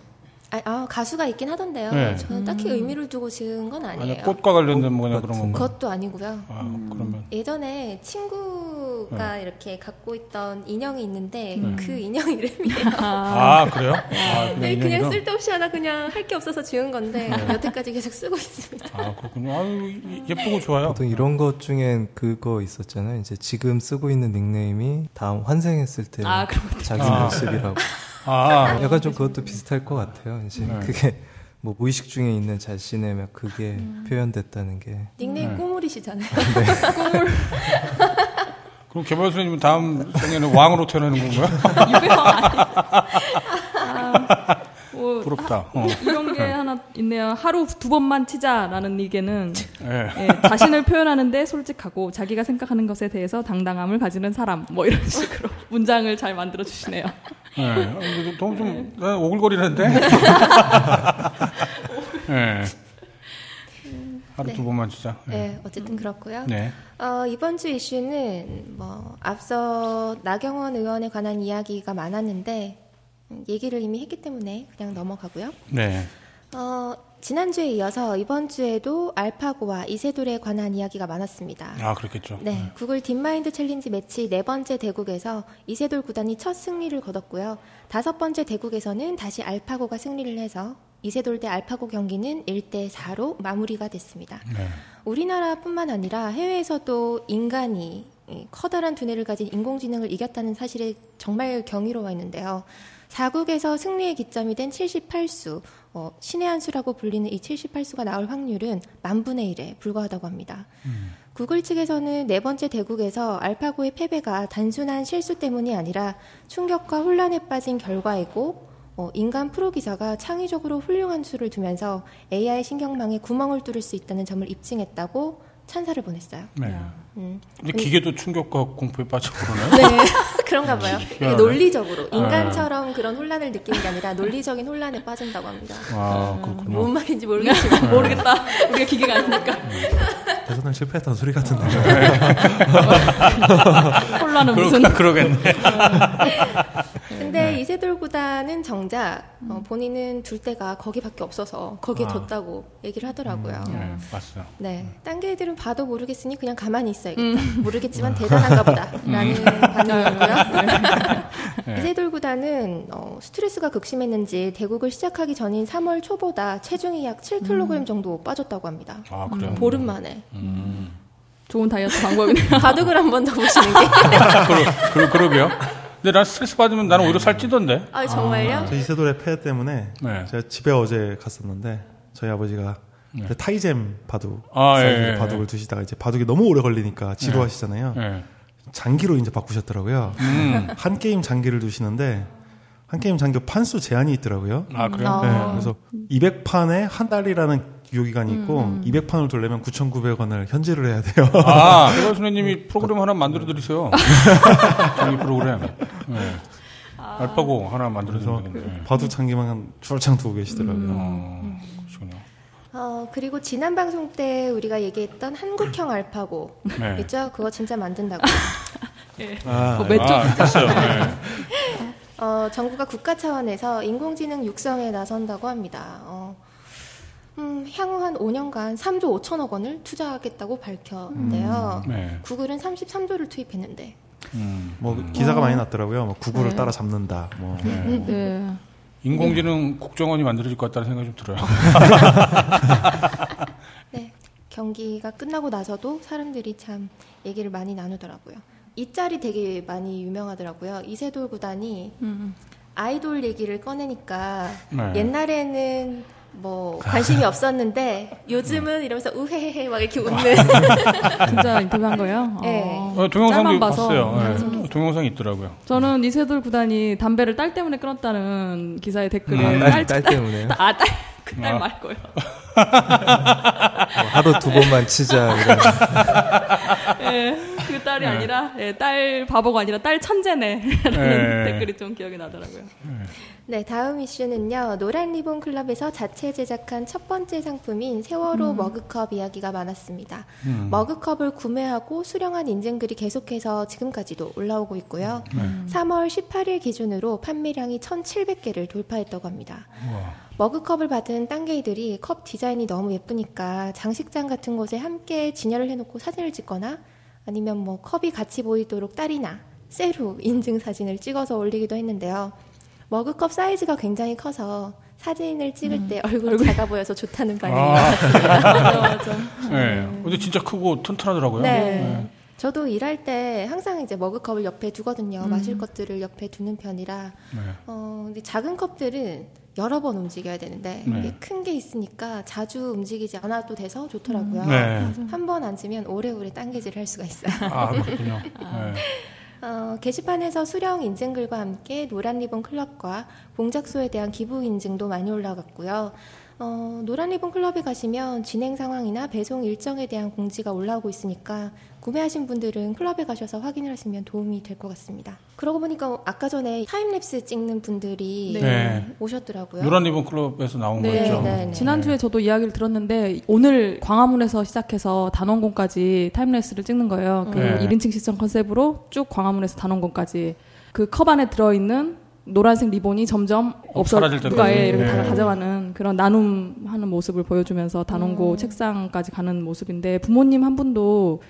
아, 가수가 있긴 하던데요. 네. 저는 딱히 의미를 두고 지은 건 아니에요. 아니, 꽃과 관련된 뭐냐 그런 건가요? 그것도 아니고요. 아, 그러면. 예전에 친구가 이렇게 갖고 있던 인형이 있는데 그 인형 이름이에요. 아, 그래요? 아, 그냥 쓸데없이 하나 그냥 할 게 없어서 지은 건데 여태까지 계속 쓰고 있습니다. 아, 그렇군요. 아유, 예쁘고 좋아요. 보통 이런 것 중엔 그거 있었잖아요. 이제 지금 쓰고 있는 닉네임이 다음 환생했을 때 자기 모습이라고. 아, 약간 좀 그것도 비슷할 것 같아요. 이제 그게 뭐 무의식 중에 있는 자신의 막 그게 표현됐다는 게. 닉네임 꾸물이시잖아요. 아, 네. 꾸물. 그럼 개발 선생님은 다음 생에는 왕으로 태어나는 건가요? 아, 뭐, 부럽다. 이런 게 하나 있네요. 하루 두 번만 치자라는 얘기는 네. 예, 자신을 표현하는데 솔직하고 자기가 생각하는 것에 대해서 당당함을 가지는 사람. 뭐 이런 식으로 문장을 잘 만들어주시네요. 네. 너무 좀 네. 오글거리는데? 네. 하루 네. 두 번만 치자. 네. 네, 어쨌든 그렇고요. 네. 이번 주 이슈는 뭐 앞서 나경원 의원에 관한 이야기가 많았는데 얘기를 이미 했기 때문에 그냥 넘어가고요. 네. 지난주에 이어서 이번 주에도 알파고와 이세돌에 관한 이야기가 많았습니다. 아, 그렇겠죠. 네, 네. 구글 딥마인드 챌린지 매치 4번째 대국에서 이세돌 구단이 첫 승리를 거뒀고요. 5번째 대국에서는 다시 알파고가 승리를 해서 이세돌 대 알파고 경기는 1-4로 마무리가 됐습니다. 네. 우리나라뿐만 아니라 해외에서도 인간이 커다란 두뇌를 가진 인공지능을 이겼다는 사실에 정말 경이로워했는데요. 4국에서 승리의 기점이 된 78수, 신의 한 수라고 불리는 이 78수가 나올 확률은 1,000,000분의 1에 불과하다고 합니다. 구글 측에서는 4번째 대국에서 알파고의 패배가 단순한 실수 때문이 아니라 충격과 혼란에 빠진 결과이고 인간 프로 기사가 창의적으로 훌륭한 수를 두면서 AI 신경망에 구멍을 뚫을 수 있다는 점을 입증했다고 찬사를 보냈어요. 네. 근데 기계도 충격과 공포에 빠져 그러나요? 네, 그런가 봐요. 논리적으로 인간처럼 그런 혼란을 느끼는 게 아니라 논리적인 혼란에 빠진다고 합니다. 아, 그렇군요. 뭔 말인지 모르겠지만 모르겠다. 우리가 기계가 아니니까. 대선을 실패했다는 소리 같은데. 혼란은 무슨? 그러겠네. 근데 이세돌 구단은 정작 본인은 둘 데가 거기밖에 없어서 거기에 뒀다고 얘기를 하더라고요. 네, 봤어요. 네, 딴 게 애들은 봐도 모르겠으니 그냥 가만히 있어야겠다. 모르겠지만 대단한가 보다라는 반응이었고요. 네. 이세돌 구단은 스트레스가 극심했는지 대국을 시작하기 전인 3월 초보다 체중이 약 7kg 정도 빠졌다고 합니다. 아, 그래요? 보름 만에. 좋은 다이어트 방법이네요. 바둑을 한 번 더 보시는 게. 그러게요. 근데 난 스트레스 받으면 나는 오히려 살 찌던데. 아, 정말요? 저 이세돌의 패 때문에 네. 제가 집에 어제 갔었는데 저희 아버지가 네. 타이젬 바둑, 바둑을 두시다가 이제 바둑이 너무 오래 걸리니까 지루하시잖아요. 네. 장기로 이제 바꾸셨더라고요. 한 게임 장기를 두시는데 한 게임 장기 판수 제한이 있더라고요. 아, 그래요? 네, 그래서 200판에 한 달이라는 유효기간이 있고 200판을 돌려면 9,900원을 현질을 해야 돼요. 아, 개발 선생님이 프로그램 하나 만들어드리세요. 장기 프로그램. 네. 아. 알파고 하나 만들어드리는데 바둑 장기만 주얼창 두고 계시더라고요. 그렇군요. 그리고 지난 방송 때 우리가 얘기했던 한국형 알파고 네. 있죠? 그거 진짜 만든다고. 예. 됐어요. 정부가 국가 차원에서 인공지능 육성에 나선다고 합니다. 향후 한 5년간 3조 5천억 원을 투자하겠다고 밝혔는데요. 네. 구글은 33조를 투입했는데. 뭐 기사가 많이 났더라고요. 뭐 구글을 네. 따라잡는다. 뭐. 네. 네. 인공지능 국정원이 만들어질 것 같다는 생각이 좀 들어요. 네, 경기가 끝나고 나서도 사람들이 참 얘기를 많이 나누더라고요. 이 짤이 되게 많이 유명하더라고요. 이세돌 구단이 아이돌 얘기를 꺼내니까 네. 옛날에는 뭐 관심이 없었는데 요즘은 이러면서 우헤헤헤 막 이렇게 웃는 진짜 인터뷰한 거예요? 네. 동영상도 봤어요. 네. 동영상이 있더라고요. 저는 이세돌 구단이 담배를 딸 때문에 끊었다는 기사의 댓글에 딸 때문에 그 딸 말고요. 하루 두 번만 치자. 예, 그 딸이 아니라 딸 바보가 아니라 딸 천재네라는 댓글이 좀 기억이 나더라고요. 네, 다음 이슈는요. 노란 리본 클럽에서 자체 제작한 첫 번째 상품인 세월호 머그컵 이야기가 많았습니다. 머그컵을 구매하고 수령한 인증글이 계속해서 지금까지도 올라오고 있고요. 3월 18일 기준으로 판매량이 1,700개를 돌파했다고 합니다. 우와. 머그컵을 받은 딴개이들이 컵 디자인이 너무 예쁘니까 장식장 같은 곳에 함께 진열을 해놓고 사진을 찍거나 아니면 뭐 컵이 같이 보이도록 딸이나 셀로 인증 사진을 찍어서 올리기도 했는데요. 머그컵 사이즈가 굉장히 커서 사진을 찍을 때 얼굴이 작아 보여서 좋다는 반응이 많았습니다. 네. 근데 진짜 크고 튼튼하더라고요. 네. 네. 저도 일할 때 항상 이제 머그컵을 옆에 두거든요. 마실 것들을 옆에 두는 편이라. 네. 근데 작은 컵들은 여러 번 움직여야 되는데 네. 큰 게 있으니까 자주 움직이지 않아도 돼서 좋더라고요. 네. 한 번 앉으면 오래오래 딴개질을 할 수가 있어요. 아, 그렇군요. 네. 게시판에서 수령 인증글과 함께 노란 리본 클럽과 공작소에 대한 기부 인증도 많이 올라갔고요. 노란 리본 클럽에 가시면 진행 상황이나 배송 일정에 대한 공지가 올라오고 있으니까 구매하신 분들은 클럽에 가셔서 확인을 하시면 도움이 될 것 같습니다. 그러고 보니까 아까 전에 타임랩스 찍는 분들이 네. 오셨더라고요. 노란 리본 클럽에서 나온 네, 거였죠. 네, 네. 지난주에 저도 이야기를 들었는데 오늘 광화문에서 시작해서 단원고까지 타임랩스를 찍는 거예요. 그 네. 1인칭 시청 컨셉으로 쭉 광화문에서 단원고까지 그 컵 안에 들어있는 노란색 리본이 점점 없어질 때까지 네. 다 가져가는 그런 나눔하는 모습을 보여주면서 단원고 책상까지 가는 모습인데 부모님 한 분도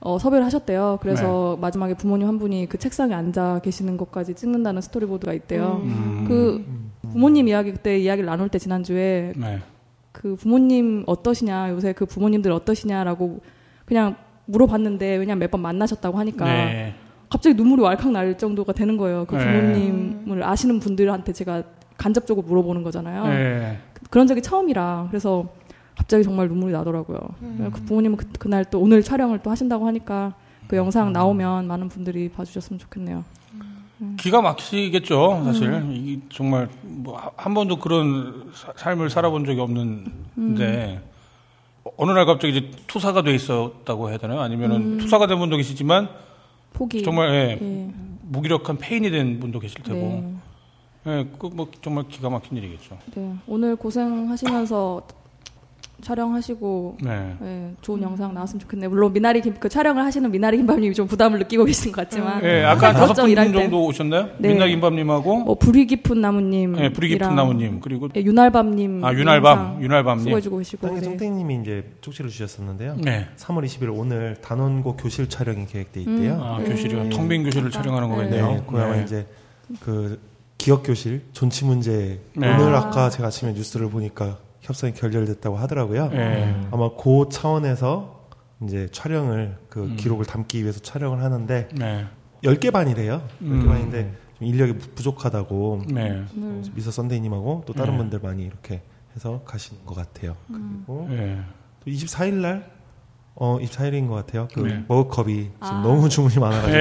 섭외를 하셨대요. 그래서 네. 마지막에 부모님 한 분이 그 책상에 앉아 계시는 것까지 찍는다는 스토리보드가 있대요. 그 부모님 이야기 그때 이야기를 나눌 때 지난주에 네. 그 부모님 어떠시냐 요새 그 부모님들 어떠시냐라고 그냥 물어봤는데 왜냐면 몇 번 만나셨다고 하니까 네. 갑자기 눈물이 왈칵 날 정도가 되는 거예요. 그 부모님을 네. 아시는 분들한테 제가 간접적으로 물어보는 거잖아요. 네. 그런 적이 처음이라 그래서 갑자기 정말 눈물이 나더라고요. 그 부모님은 그날 또 오늘 촬영을 또 하신다고 하니까 그 영상 나오면 많은 분들이 봐주셨으면 좋겠네요. 기가 막히겠죠. 사실 이게 정말 뭐 한 번도 그런 삶을 살아본 적이 없는데 어느 날 갑자기 이제 투사가 돼 있었다고 해야 되나요? 아니면 투사가 된 분도 계시지만 포기. 정말 예, 예. 무기력한 페인이 된 분도 계실 테고 네. 예, 그 뭐 정말 기가 막힌 일이겠죠. 네. 오늘 고생하시면서 촬영하시고 네. 예, 좋은 영상 나왔으면 좋겠네요. 물론 미나리 김, 그 촬영을 하시는 미나리 김밥님이 좀 부담을 느끼고 계신 것 같지만 예, 아까 5분 정도 오셨나요? 네. 미나리 김밥님하고 뿌리 깊은 나무님 예, 뿌리 깊은 나무님 그리고 예, 윤알밥님 아 윤알밥님 수고해주고 계시고 네. 정태님이 이제 쪽지를 주셨었는데요. 네. 3월 20일 오늘 단원고 교실 촬영이 계획돼 있대요. 아 교실이요? 텅 빈 교실을 아, 촬영하는 네. 거겠네요. 네, 그야말로 네. 이제 그 기억 교실 존치 문제 네. 오늘 아까 제가 아침에 뉴스를 보니까 협상이 결렬됐다고 하더라고요. 아마 그 차원에서 이제 촬영을 그 기록을 담기 위해서 촬영을 하는데 10개 반이래요. 10개 반인데 좀 인력이 부족하다고 미서 선데이님하고 또 다른 분들 많이 이렇게 해서 가신 것 같아요. 그리고 또 24일 날 24일인 것 같아요. 그 머그컵이 지금 너무 주문이 많아가지고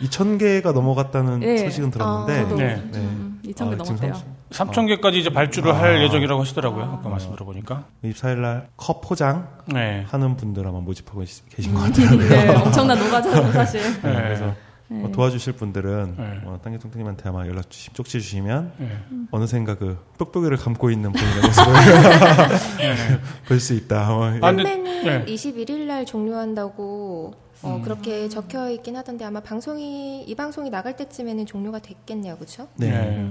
2,000개가 넘어갔다는 소식은 들었는데 2,000개 넘었대요. 3,000개까지 이제 발주를 할 예정이라고 하시더라고요. 아까 말씀 들어보니까 24일날 컵 포장 하는 분들 아마 모집하고 계신 것 같더라고요. 네, 엄청난 노가죠 사실. 네, 그래서 도와주실 분들은 딴개통통님한테 아마 연락 주시 쪽지 주시면 어느샌가 그 뽁뽁이를 감고 있는 분의 모습을 볼 수 있다. 판매는 21일날 종료한다고. 그렇게 적혀 있긴 하던데 아마 이 방송이 나갈 때쯤에는 종료가 됐겠네요, 그렇죠? 네.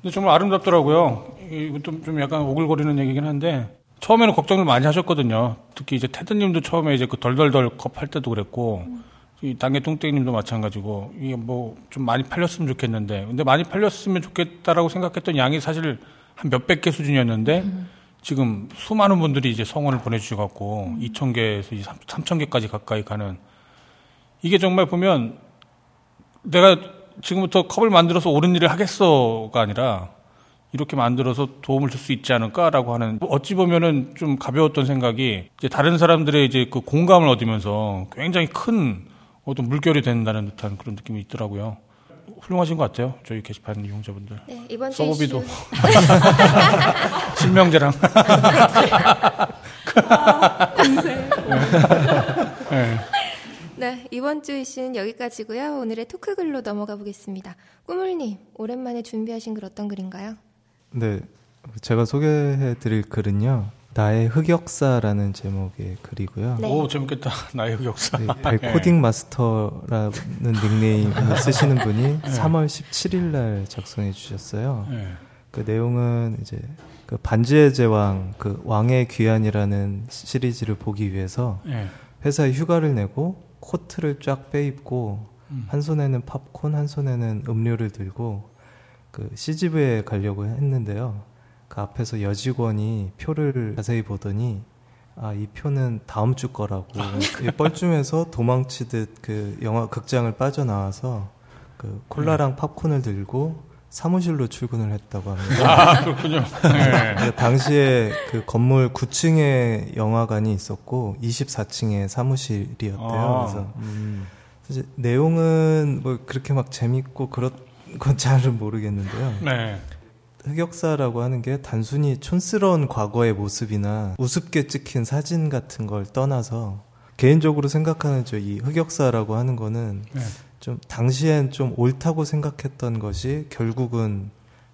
근데 정말 아름답더라고요. 이것도 좀 약간 오글거리는 얘기긴 한데 처음에는 걱정을 많이 하셨거든요. 특히 이제 테드님도 처음에 이제 그 덜덜덜 컵 할 때도 그랬고 이 단계 뚱땡님도 마찬가지고 이게 뭐 좀 많이 팔렸으면 좋겠는데 근데 많이 팔렸으면 좋겠다라고 생각했던 양이 사실 한 몇백 개 수준이었는데. 지금 수많은 분들이 이제 성원을 보내주셔갖고 2,000개에서 3,000개까지 가까이 가는 이게 정말 보면 내가 지금부터 컵을 만들어서 옳은 일을 하겠어가 아니라 이렇게 만들어서 도움을 줄 수 있지 않을까라고 하는 어찌 보면은 좀 가벼웠던 생각이 이제 다른 사람들의 이제 그 공감을 얻으면서 굉장히 큰 어떤 물결이 된다는 듯한 그런 느낌이 있더라고요. 훌륭하신 것 같아요. 저희 게시판 이용자분들. 네, 이번 주 서비스도 실명제랑. 아, 네, 이번 주 이슈는 여기까지고요. 오늘의 토크 글로 넘어가 보겠습니다. 꾸물님, 오랜만에 준비하신 글 어떤 글인가요? 네, 제가 소개해드릴 글은요. 나의 흑역사라는 제목의 글이고요. 네. 오, 재밌겠다. 나의 흑역사. 네, 발코딩 마스터라는 닉네임을 쓰시는 분이 3월 17일 날 작성해 주셨어요. 그 내용은 이제 그 반지의 제왕, 그 왕의 귀환이라는 시리즈를 보기 위해서 회사에 휴가를 내고 코트를 쫙 빼입고 한 손에는 팝콘, 한 손에는 음료를 들고 그 CGV에 가려고 했는데요. 그 앞에서 여직원이 표를 자세히 보더니 아, 이 표는 다음 주 거라고 뻘쭘해서 도망치듯 그 영화 극장을 빠져나와서 그 콜라랑 팝콘을 들고 사무실로 출근을 했다고 합니다. 아, 그렇군요. 네. 당시에 그 건물 9층에 영화관이 있었고 24층에 사무실이었대요. 아, 그래서 사실 내용은 뭐 그렇게 막 재밌고 그런 건 잘은 모르겠는데요. 네. 흑역사라고 하는 게 단순히 촌스러운 과거의 모습이나 우습게 찍힌 사진 같은 걸 떠나서 개인적으로 생각하는 저 이 흑역사라고 하는 거는 네. 좀 당시엔 좀 옳다고 생각했던 것이 결국은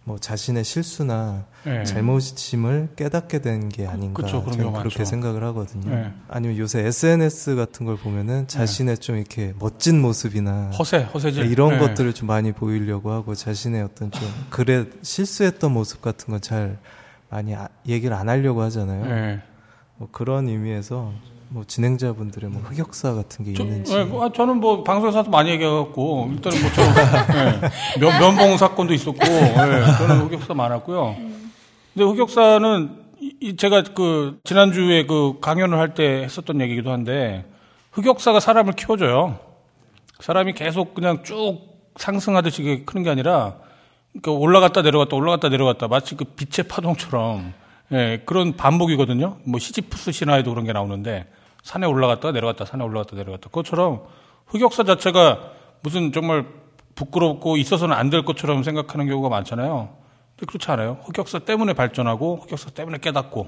뭐 자신의 실수나 네. 잘못임을 깨닫게 된 게 아닌가 그쵸, 저는 그렇게 많죠. 생각을 하거든요. 네. 아니면 요새 SNS 같은 걸 보면은 자신의 네. 좀 이렇게 멋진 모습이나 허세질 이런 네. 것들을 좀 많이 보이려고 하고 자신의 어떤 좀 그래 실수했던 모습 같은 건 잘 많이 얘기를 안 하려고 하잖아요. 네. 뭐 그런 의미에서 뭐 진행자분들의 뭐 흑역사 같은 게 있는지. 네, 뭐, 저는 뭐 방송사도 많이 얘기해갖고 일단은 뭐 저 면봉 사건도 있었고 네, 저는 흑역사 많았고요. 근데 흑역사는 제가 그 지난주에 그 강연을 할 때 했었던 얘기이기도 한데 흑역사가 사람을 키워줘요. 사람이 계속 그냥 쭉 상승하듯이 크는 게 아니라 그러니까 올라갔다 내려갔다 마치 그 빛의 파동처럼 네, 그런 반복이거든요. 뭐 시지프스 신화에도 그런 게 나오는데. 산에 올라갔다가 내려갔다, 산에 올라갔다 내려갔다. 그것처럼 흑역사 자체가 무슨 정말 부끄럽고 있어서는 안 될 것처럼 생각하는 경우가 많잖아요. 근데 그렇지 않아요. 흑역사 때문에 발전하고 흑역사 때문에 깨닫고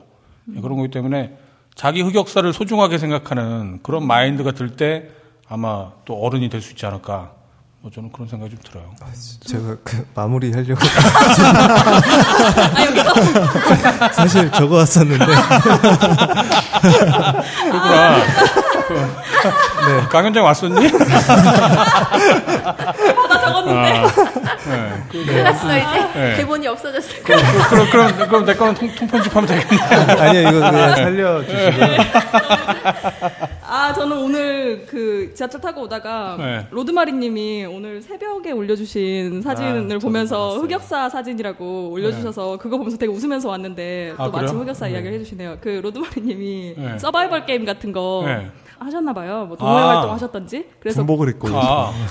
그런 거기 때문에 자기 흑역사를 소중하게 생각하는 그런 마인드가 들 때 아마 또 어른이 될 수 있지 않을까. 뭐 저는 그런 생각이 좀 들어요. 아, 제가 그 마무리 하려고 사실 적어 왔었는데 그구나. 네. 강연장 왔었니? 나 적었는데. 큰일 났어 이제. 네. 대본이 없어졌을 거야. 그럼 내 거는 통편집하면 되겠네. 아니요 이거 그냥 살려주시고. 네. 아 저는 오늘 그 지하철 타고 오다가 네. 로드마리님이 오늘 새벽에 올려주신 사진을 보면서 흑역사 사진이라고 올려주셔서 네. 그거 보면서 되게 웃으면서 왔는데 또 마침 흑역사 네. 이야기를 해주시네요. 그 로드마리님이 네. 서바이벌 게임 같은 거. 네. 하셨나봐요. 뭐 동호회 활동하셨던지. 그래서 군복을 입고.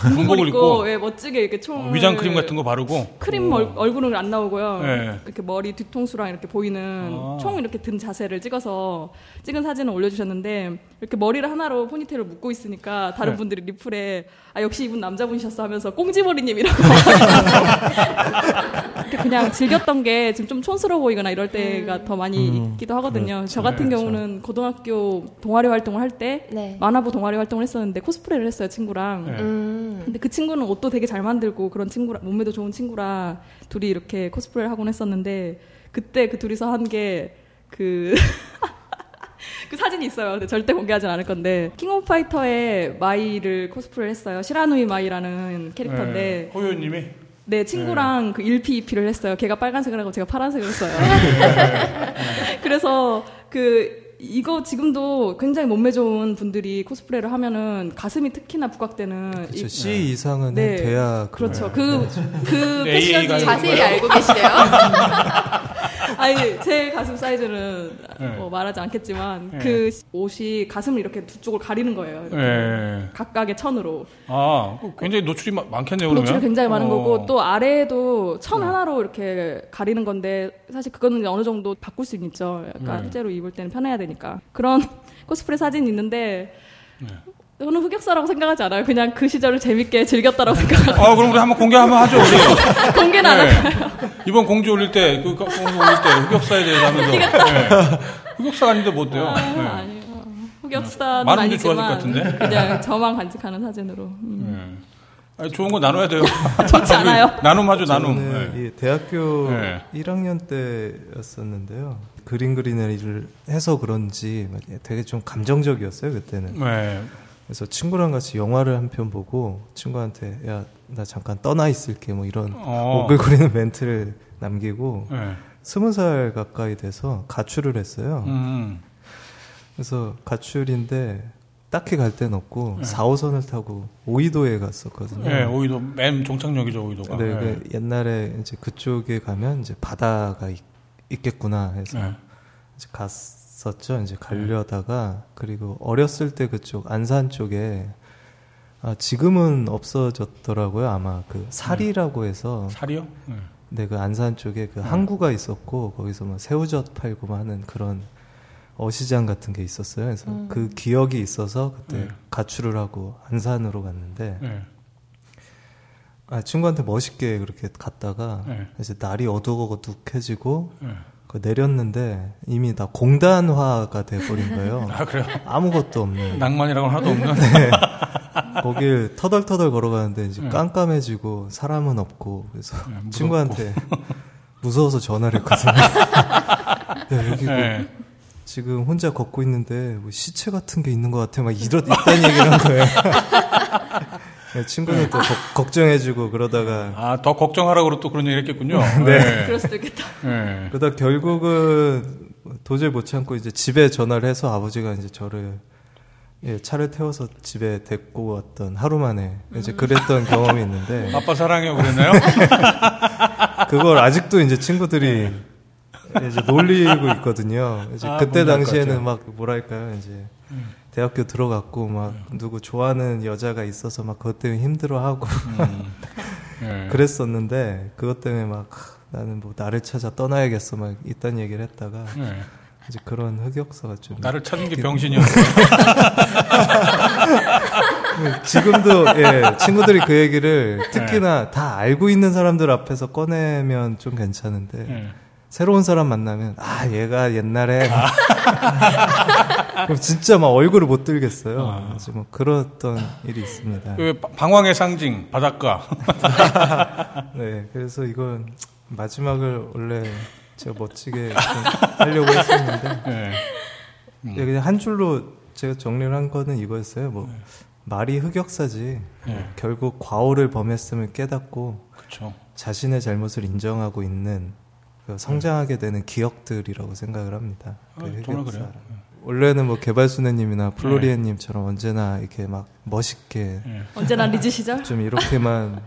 군복을 입고. 예, 멋지게 이렇게 총. 위장 크림 같은 거 바르고. 크림 얼굴은 안 나오고요. 네. 이렇게 머리 뒤통수랑 이렇게 보이는 총 이렇게 든 자세를 찍어서 찍은 사진을 올려주셨는데 이렇게 머리를 하나로 포니테일을 묶고 있으니까 다른 네. 분들이 리플에 아 역시 이분 남자분이셨어 하면서 꽁지머리님이라고. 그냥 즐겼던 게 지금 좀 촌스러워 보이거나 이럴 때가 더 많이 있기도 하거든요. 그렇지. 저 같은 경우는 고등학교 동아리 활동을 할 때 네. 만화부 동아리 활동을 했었는데 코스프레를 했어요 친구랑. 네. 근데 그 친구는 옷도 되게 잘 만들고 그런 친구라 몸매도 좋은 친구라 둘이 이렇게 코스프레를 하곤 했었는데 그때 그 둘이서 한 게 그 사진이 있어요. 근데 절대 공개하진 않을 건데 킹 오브 파이터의 마이를 코스프레를 했어요. 시라누이 마이라는 캐릭터인데. 네. 호요님이? 네, 친구랑 네. 그 1P, 2P를 했어요. 걔가 빨간색을 하고 제가 파란색을 했어요. 그래서 이거 지금도 굉장히 몸매 좋은 분들이 코스프레를 하면은 가슴이 특히나 부각되는. 그렇죠. C 이상은 네. 돼야. 그렇죠. 그 패션이 자세히 알고 계시네요. 아니, 제 가슴 사이즈는 네. 뭐 말하지 않겠지만 네. 그 옷이 가슴을 이렇게 두 쪽을 가리는 거예요. 네. 각각의 천으로. 아, 굉장히 노출이 많겠네요, 그러면? 노출이 굉장히 많은 거고 또 아래에도 천 하나로 이렇게 가리는 건데 사실 그거는 어느 정도 바꿀 수는 있죠. 약간 실제로 입을 때는 편해야 되니까. 그런 코스프레 사진이 있는데 저는 흑역사라고 생각하지 않아요. 그냥 그 시절을 재밌게 즐겼다라고 생각합니다. 아, 그럼 우리 한번 공개 한번 하죠, 우리. 공개는 안 할까요? 이번 공지 올릴 때, 흑역사에 대해서 하면서. 네. 흑역사가 아닌데 뭐 어때요? 아, 네. 아니요. 흑역사는 아니지만 좋아하실 것 같은데? 그냥 저만 간직하는 사진으로. 아니, 좋은 거 나눠야 돼요. 좋지 않아요? 나눔. 네. 대학교 1학년 때였었는데요. 그림 그리는 일을 해서 그런지 되게 좀 감정적이었어요, 그때는. 네. 그래서 친구랑 같이 영화를 한 편 보고 친구한테 야, 나 잠깐 떠나 있을게 뭐 이런 오글거리는 멘트를 남기고 20살 가까이 돼서 가출을 했어요. 그래서 가출인데 딱히 갈 데는 없고 4호선을 타고 오이도에 갔었거든요. 네, 오이도 맨 종착역이죠, 오이도가. 네, 네. 옛날에 이제 그쪽에 가면 이제 바다가 있겠구나 해서 이제 갔어요. 갔었죠. 이제 가려다가 그리고 어렸을 때 그쪽 안산 쪽에 지금은 없어졌더라고요. 아마 그 사리라고 해서 사리요? 네. 네, 그 안산 쪽에 그 항구가 있었고 거기서 막 새우젓 팔고 하는 그런 어시장 같은 게 있었어요. 그래서 그 기억이 있어서 그때 가출을 하고 안산으로 갔는데 친구한테 멋있게 그렇게 갔다가 이제 날이 어둑어둑해지고 내렸는데 이미 다 공단화가 돼버린 거예요. 아, 그래요? 아무것도 없는. 낭만이라고는 하나도 없는. 네. 거길 터덜터덜 걸어가는데 이제 깜깜해지고 사람은 없고 그래서 무섭고. 친구한테 무서워서 전화를 했거든요. 야, 여기 뭐 지금 혼자 걷고 있는데 뭐 시체 같은 게 있는 것 같아. 막 있다는 얘기를 한 거예요. 친구는 또 걱정해주고 그러다가 더 걱정하라고 또 그런 얘기를 했겠군요. 네. 그럴 수도 있겠다. 네. 그러다 결국은 도저히 못 참고 이제 집에 전화를 해서 아버지가 이제 저를 차를 태워서 집에 데리고 왔던 하루 만에 이제 그랬던 경험이 있는데 아빠 사랑해요 그랬나요? 그걸 아직도 이제 친구들이 이제 놀리고 있거든요. 이제 그때 당시에는 막 뭐랄까요 이제. 대학교 들어갔고 막 누구 좋아하는 여자가 있어서 막 그것 때문에 힘들어하고 그랬었는데 그것 때문에 막 나는 뭐 나를 찾아 떠나야겠어 막 이딴 얘기를 했다가 이제 그런 흑역사가 좀 나를 찾는 게 병신이었어요. 지금도 친구들이 그 얘기를 특히나 다 알고 있는 사람들 앞에서 꺼내면 좀 괜찮은데 새로운 사람 만나면 얘가 옛날에 그럼 진짜 막 얼굴을 못 들겠어요. 뭐 그랬던 일이 있습니다. 그 방황의 상징 바닷가. 네, 그래서 이건 마지막을 원래 제가 멋지게 하려고 했었는데 그냥 한 줄로 제가 정리를 한 거는 이거였어요. 뭐 말이 흑역사지. 결국 과오를 범했음을 깨닫고 그쵸. 자신의 잘못을 인정하고 있는 성장하게 되는 기억들이라고 생각을 합니다. 정말 그래요. 원래는 뭐 개발순애님이나 플로리애님처럼 언제나 이렇게 막 멋있게 언제나 리즈 시절 좀 이렇게만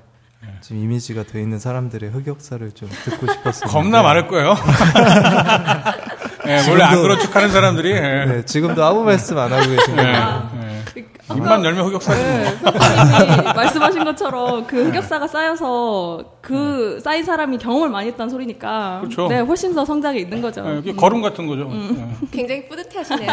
지금 이미지가 돼 있는 사람들의 흑역사를 좀 듣고 싶었어요. 겁나 많을 거예요. 네, 원래 안 그런 척하는 사람들이 네, 지금도 아무 말씀 안 하고 계시네요. 입만 열면 흑역사지. 말씀하신 것처럼 그 흑역사가 쌓여서 그 쌓인 사람이 경험을 많이 했다는 소리니까. 그렇죠. 네, 훨씬 더 성장이 있는 거죠. 네, 걸음 같은 거죠. 굉장히 뿌듯해하시네요.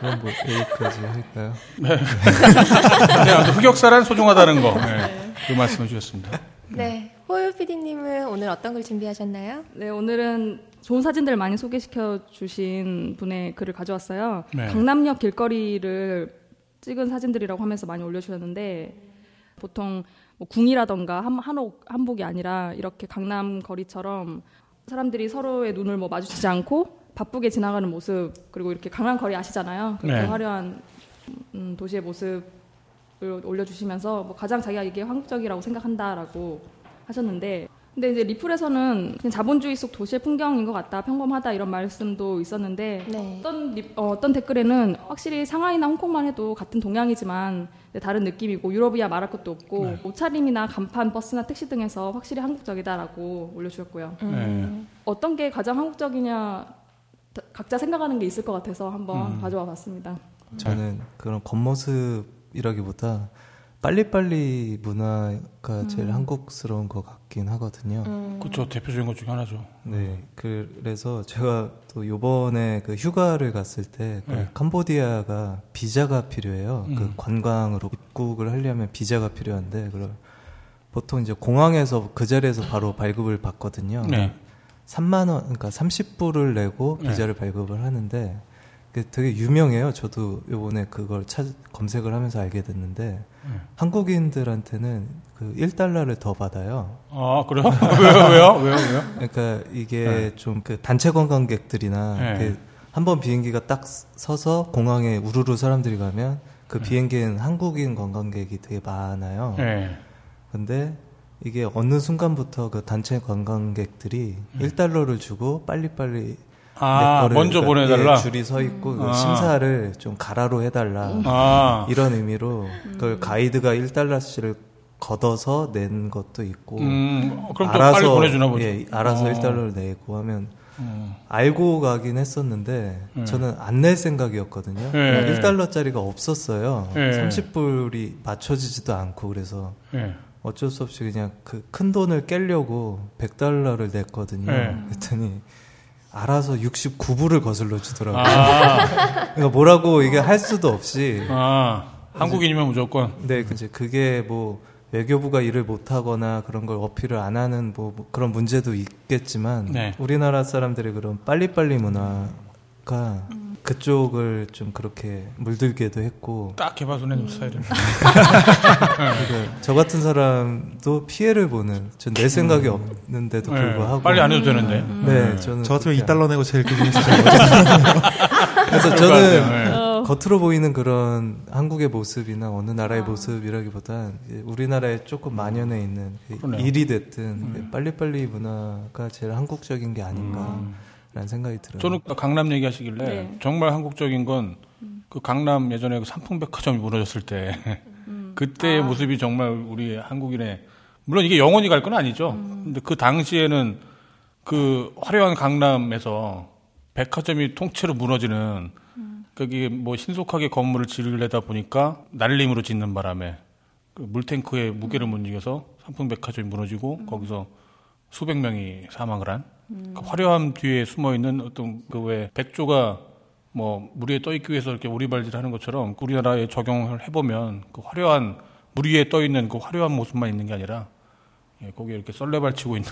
그럼 뭐 여기까지 할까요? 네. 네, 흑역사란 소중하다는 거. 네, 그 말씀을 주셨습니다. 네, 호요 PD님은 오늘 어떤 걸 준비하셨나요? 네, 오늘은 좋은 사진들을 많이 소개시켜 주신 분의 글을 가져왔어요. 네. 강남역 길거리를 찍은 사진들이라고 하면서 많이 올려주셨는데 보통 뭐 궁이라던가 한복이 아니라 이렇게 강남 거리처럼 사람들이 서로의 눈을 뭐 마주치지 않고 바쁘게 지나가는 모습 그리고 이렇게 강남 거리 아시잖아요. 그렇게 화려한 도시의 모습을 올려주시면서 뭐 가장 자기가 이게 한국적이라고 생각한다라고 하셨는데 근데 이제 리플에서는 그냥 자본주의 속 도시의 풍경인 것 같다, 평범하다 이런 말씀도 있었는데 어떤 댓글에는 확실히 상하이나 홍콩만 해도 같은 동양이지만 다른 느낌이고 유럽이야 말할 것도 없고 옷차림이나 간판, 버스나 택시 등에서 확실히 한국적이다라고 올려주셨고요. 어떤 게 가장 한국적이냐 각자 생각하는 게 있을 것 같아서 한번 가져와 봤습니다. 저는 그런 겉모습이라기보다 빨리빨리 문화가 제일 한국스러운 것 같긴 하거든요. 그렇죠. 대표적인 것 중에 하나죠. 네. 그래서 제가 또 요번에 그 휴가를 갔을 때 그 캄보디아가 비자가 필요해요. 그 관광으로 입국을 하려면 비자가 필요한데 그걸 보통 이제 공항에서 그 자리에서 바로 발급을 받거든요. 3만 원, 그러니까 30불을 내고 비자를 발급을 하는데 되게 유명해요. 저도 요번에 그걸 검색을 하면서 알게 됐는데 한국인들한테는 그 1달러를 더 받아요. 아, 그래요? 왜요? 그러니까 이게 좀 그 단체 관광객들이나 한번 비행기가 딱 서서 공항에 우르르 사람들이 가면 그 비행기엔 한국인 관광객이 되게 많아요. 근데 이게 어느 순간부터 그 단체 관광객들이 1달러를 주고 빨리빨리 먼저 보내달라. 줄이 서 있고 심사를 좀 가라로 해달라 이런 의미로 그걸 가이드가 1달러씩을 걷어서 낸 것도 있고 그럼 또 알아서 빨리 보내주나 보죠. 알아서 1달러를 내고 하면 알고 가긴 했었는데 저는 안 낼 생각이었거든요. 1달러짜리가 없었어요. 30불이 맞춰지지도 않고. 그래서 어쩔 수 없이 그냥 그 큰 돈을 깨려고 100달러를 냈거든요. 그랬더니 알아서 69불을 거슬러 주더라고요. 아. 그러니까 뭐라고 이게 할 수도 없이. 아. 한국인이면 무조건. 네, 이제 그게 뭐 외교부가 일을 못하거나 그런 걸 어필을 안 하는 뭐 그런 문제도 있겠지만 네. 우리나라 사람들의 그런 빨리빨리 문화가 그쪽을 좀 그렇게 물들게도 했고. 딱 개발손해님 스타일이네. 저 같은 사람도 피해를 보는. 전 내 생각이 없는데도 불구하고. 네, 빨리 안 해도 되는데. 네, 저는 저 같으면 2달러 내고 제일 그중에 있었어요. 그래서 저는. 겉으로 보이는 그런 한국의 모습이나 어느 나라의 모습이라기보단 우리나라에 조금 만연해 있는 일이 됐든 빨리빨리 문화가 제일 한국적인 게 아닌가라는 생각이 들어요. 저는 강남 얘기하시길래 네. 정말 한국적인 건 그 강남 예전에 그 삼풍백화점이 무너졌을 때 그때의 모습이 정말 우리 한국인의, 물론 이게 영원히 갈 건 아니죠. 근데 그 당시에는 그 화려한 강남에서 백화점이 통째로 무너지는 그게 뭐 신속하게 건물을 지으려다 보니까 날림으로 짓는 바람에 그 물탱크의 무게를 못 이겨서 삼풍백화점이 무너지고 거기서 수백 명이 사망을 한 그 화려함 뒤에 숨어 있는 어떤 그 왜 백조가 뭐 물 위에 떠 있기 위해서 이렇게 오리발질을 하는 것처럼 우리나라에 적용을 해보면 그 화려한 물 위에 떠 있는 그 화려한 모습만 있는 게 아니라 예, 거기에 이렇게 썰레발치고 있는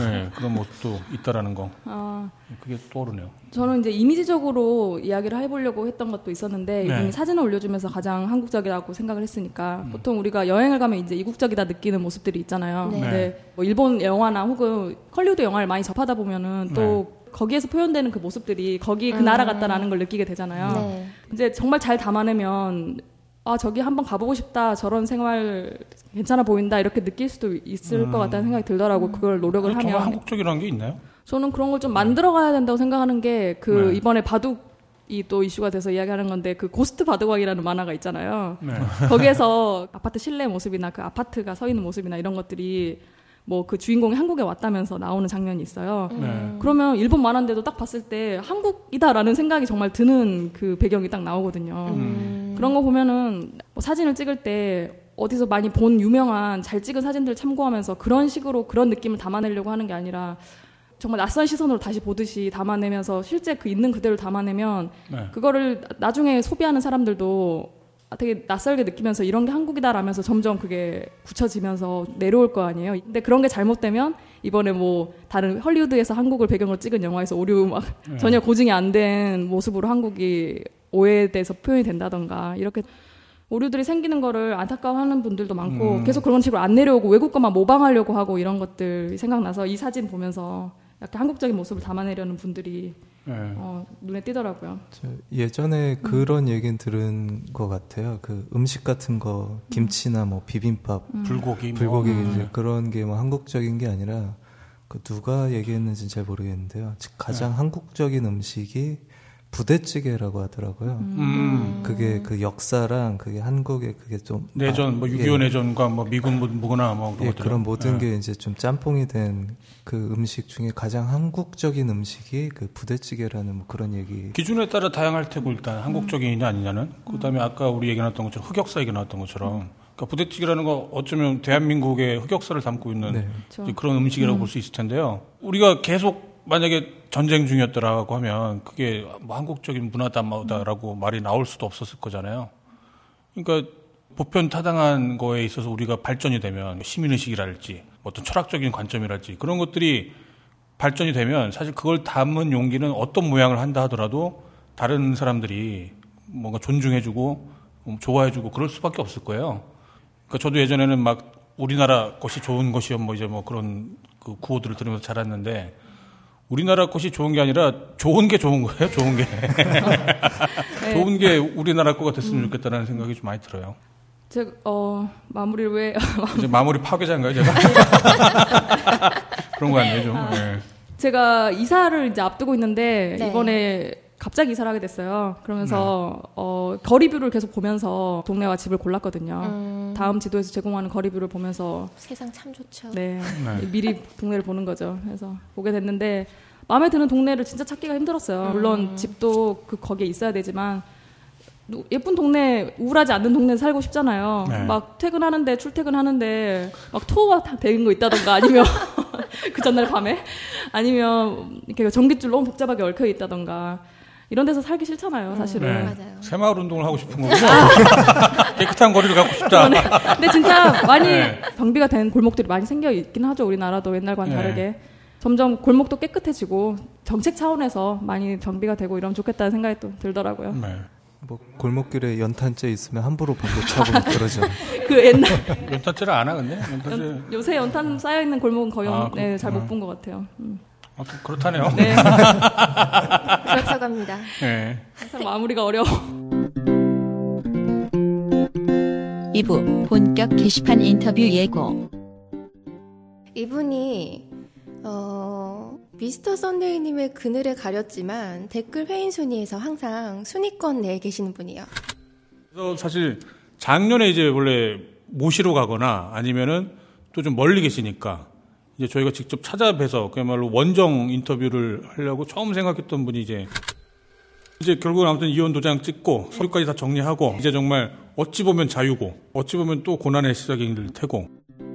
예, 그런 모습도 있다라는 거. 아, 그게 떠오르네요. 저는 이제 이미지적으로 이야기를 해보려고 했던 것도 있었는데 네. 이미 사진을 올려주면서 가장 한국적이라고 생각을 했으니까 보통 우리가 여행을 가면 이제 이국적이다 느끼는 모습들이 있잖아요. 네. 근데 뭐 일본 영화나 혹은 헐리우드 영화를 많이 접하다 보면은 또 네. 거기에서 표현되는 그 모습들이 거기 그 나라 같다라는 걸 느끼게 되잖아요. 네. 이제 정말 잘 담아내면 아, 저기 한번 가보고 싶다. 저런 생활 괜찮아 보인다. 이렇게 느낄 수도 있을 것 같다는 생각이 들더라고요. 그걸 노력을 하면. 정말 한국적이라는 게 있나요? 저는 그런 걸 좀 만들어 가야 된다고 생각하는 게 그 네. 이번에 바둑이 또 이슈가 돼서 이야기하는 건데 그 고스트 바둑왕이라는 만화가 있잖아요. 네. 거기에서 아파트 실내 모습이나 그 아파트가 서 있는 모습이나 이런 것들이 뭐 그 주인공이 한국에 왔다면서 나오는 장면이 있어요. 그러면 일본 만화인데도 딱 봤을 때 한국이다라는 생각이 정말 드는 그 배경이 딱 나오거든요. 그런 거 보면은 뭐 사진을 찍을 때 어디서 많이 본 유명한 잘 찍은 사진들을 참고하면서 그런 식으로 그런 느낌을 담아내려고 하는 게 아니라 정말 낯선 시선으로 다시 보듯이 담아내면서 실제 그 있는 그대로 담아내면 네. 그거를 나중에 소비하는 사람들도 되게 낯설게 느끼면서 이런 게 한국이다라면서 점점 그게 굳혀지면서 내려올 거 아니에요. 근데 그런 게 잘못되면 이번에 뭐 다른 헐리우드에서 한국을 배경으로 찍은 영화에서 오류 막 전혀 고증이 안 된 모습으로 한국이 오해돼서 표현이 된다던가 이렇게 오류들이 생기는 거를 안타까워하는 분들도 많고 계속 그런 식으로 안 내려오고 외국 것만 모방하려고 하고 이런 것들 생각나서 이 사진 보면서 약간 한국적인 모습을 담아내려는 분들이 눈에 띄더라고요. 저 예전에 그런 얘기는 들은 것 같아요. 그 음식 같은 거, 김치나 뭐 비빔밥, 불고기 이제 그런 게 뭐 한국적인 게 아니라 그 누가 얘기했는지는 잘 모르겠는데요. 가장 한국적인 음식이 부대찌개라고 하더라고요. 그게 그 역사랑 그게 한국의 그게 좀 내전 뭐 6.25 내전과 뭐 미군 무거나 뭐 그런, 그런 모든 게 이제 좀 짬뽕이 된 그 음식 중에 가장 한국적인 음식이 그 부대찌개라는 뭐 그런 얘기. 기준에 따라 다양할 테고 일단 한국적이냐 아니냐는 그다음에 아까 우리 얘기 나왔던 것처럼 흑역사 얘기 나왔던 것처럼 그러니까 부대찌개라는 거 어쩌면 대한민국의 흑역사를 담고 있는 네. 그런 음식이라고 볼 수 있을 텐데요. 우리가 계속 만약에 전쟁 중이었다라고 하면 그게 뭐 한국적인 문화다라고 말이 나올 수도 없었을 거잖아요. 그러니까 보편 타당한 거에 있어서 우리가 발전이 되면 시민의식이랄지 어떤 철학적인 관점이랄지 그런 것들이 발전이 되면 사실 그걸 담은 용기는 어떤 모양을 한다 하더라도 다른 사람들이 뭔가 존중해주고 좋아해주고 그럴 수밖에 없을 거예요. 그러니까 저도 예전에는 막 우리나라 것이 좋은 것이요 뭐 이제 뭐 그런 그 구호들을 들으면서 자랐는데 우리나라 것이 좋은 게 아니라 좋은 게 좋은 거예요. 좋은 게 좋은 게 우리나라 것 같았으면 좋겠다라는 생각이 좀 많이 들어요. 제가 마무리를 왜 이제 마무리 파괴자인가요, 제가? 그런 거 아니에요, 좀. 아, 네. 제가 이사를 이제 앞두고 있는데 네. 이번에 갑자기 이사를 하게 됐어요. 그러면서 거리뷰를 계속 보면서 동네와 집을 골랐거든요. 다음 지도에서 제공하는 거리뷰를 보면서 세상 참 좋죠. 네, 미리 동네를 보는 거죠. 그래서 보게 됐는데 마음에 드는 동네를 진짜 찾기가 힘들었어요. 물론 집도 거기에 있어야 되지만 예쁜 동네, 우울하지 않는 동네에 살고 싶잖아요. 네. 막 퇴근하는데, 출퇴근하는데 막 토가 다 된 거 있다던가 아니면 그 전날 밤에 아니면 이렇게 전깃줄 너무 복잡하게 얽혀 있다던가 이런 데서 살기 싫잖아요, 사실은. 네. 맞아요. 새마을 운동을 하고 싶은 거죠. 깨끗한 거리를 갖고 싶다. 근데 진짜 많이 정비가 된 골목들이 많이 생겨 있긴 하죠, 우리나라도 옛날과는 다르게. 점점 골목도 깨끗해지고 정책 차원에서 많이 정비가 되고 이러면 좋겠다는 생각이 또 들더라고요. 네. 뭐 골목길에 연탄재 있으면 함부로 번개 차고 그러죠. 그 옛날 연탄재를 안 하겠네. 요새 연탄 쌓여 있는 골목은 거의 잘 못 본 것 같아요. 아무튼 그렇다네요. 네. 그렇다고 합니다. 네. 항상 마무리가 어려워. 2부 본격 게시판 인터뷰 예고. 이분이 미스터 선데이님의 그늘에 가렸지만 댓글 회인 순위에서 항상 순위권 내에 계시는 분이요. 그래서 사실 작년에 이제 원래 모시러 가거나 아니면은 또 좀 멀리 계시니까 이제 저희가 직접 찾아뵈서 그야말로 원정 인터뷰를 하려고 처음 생각했던 분이 이제 결국은 아무튼 이혼 도장 찍고 서류까지 다 정리하고 이제 정말 어찌 보면 자유고 어찌 보면 또 고난의 시작일 테고.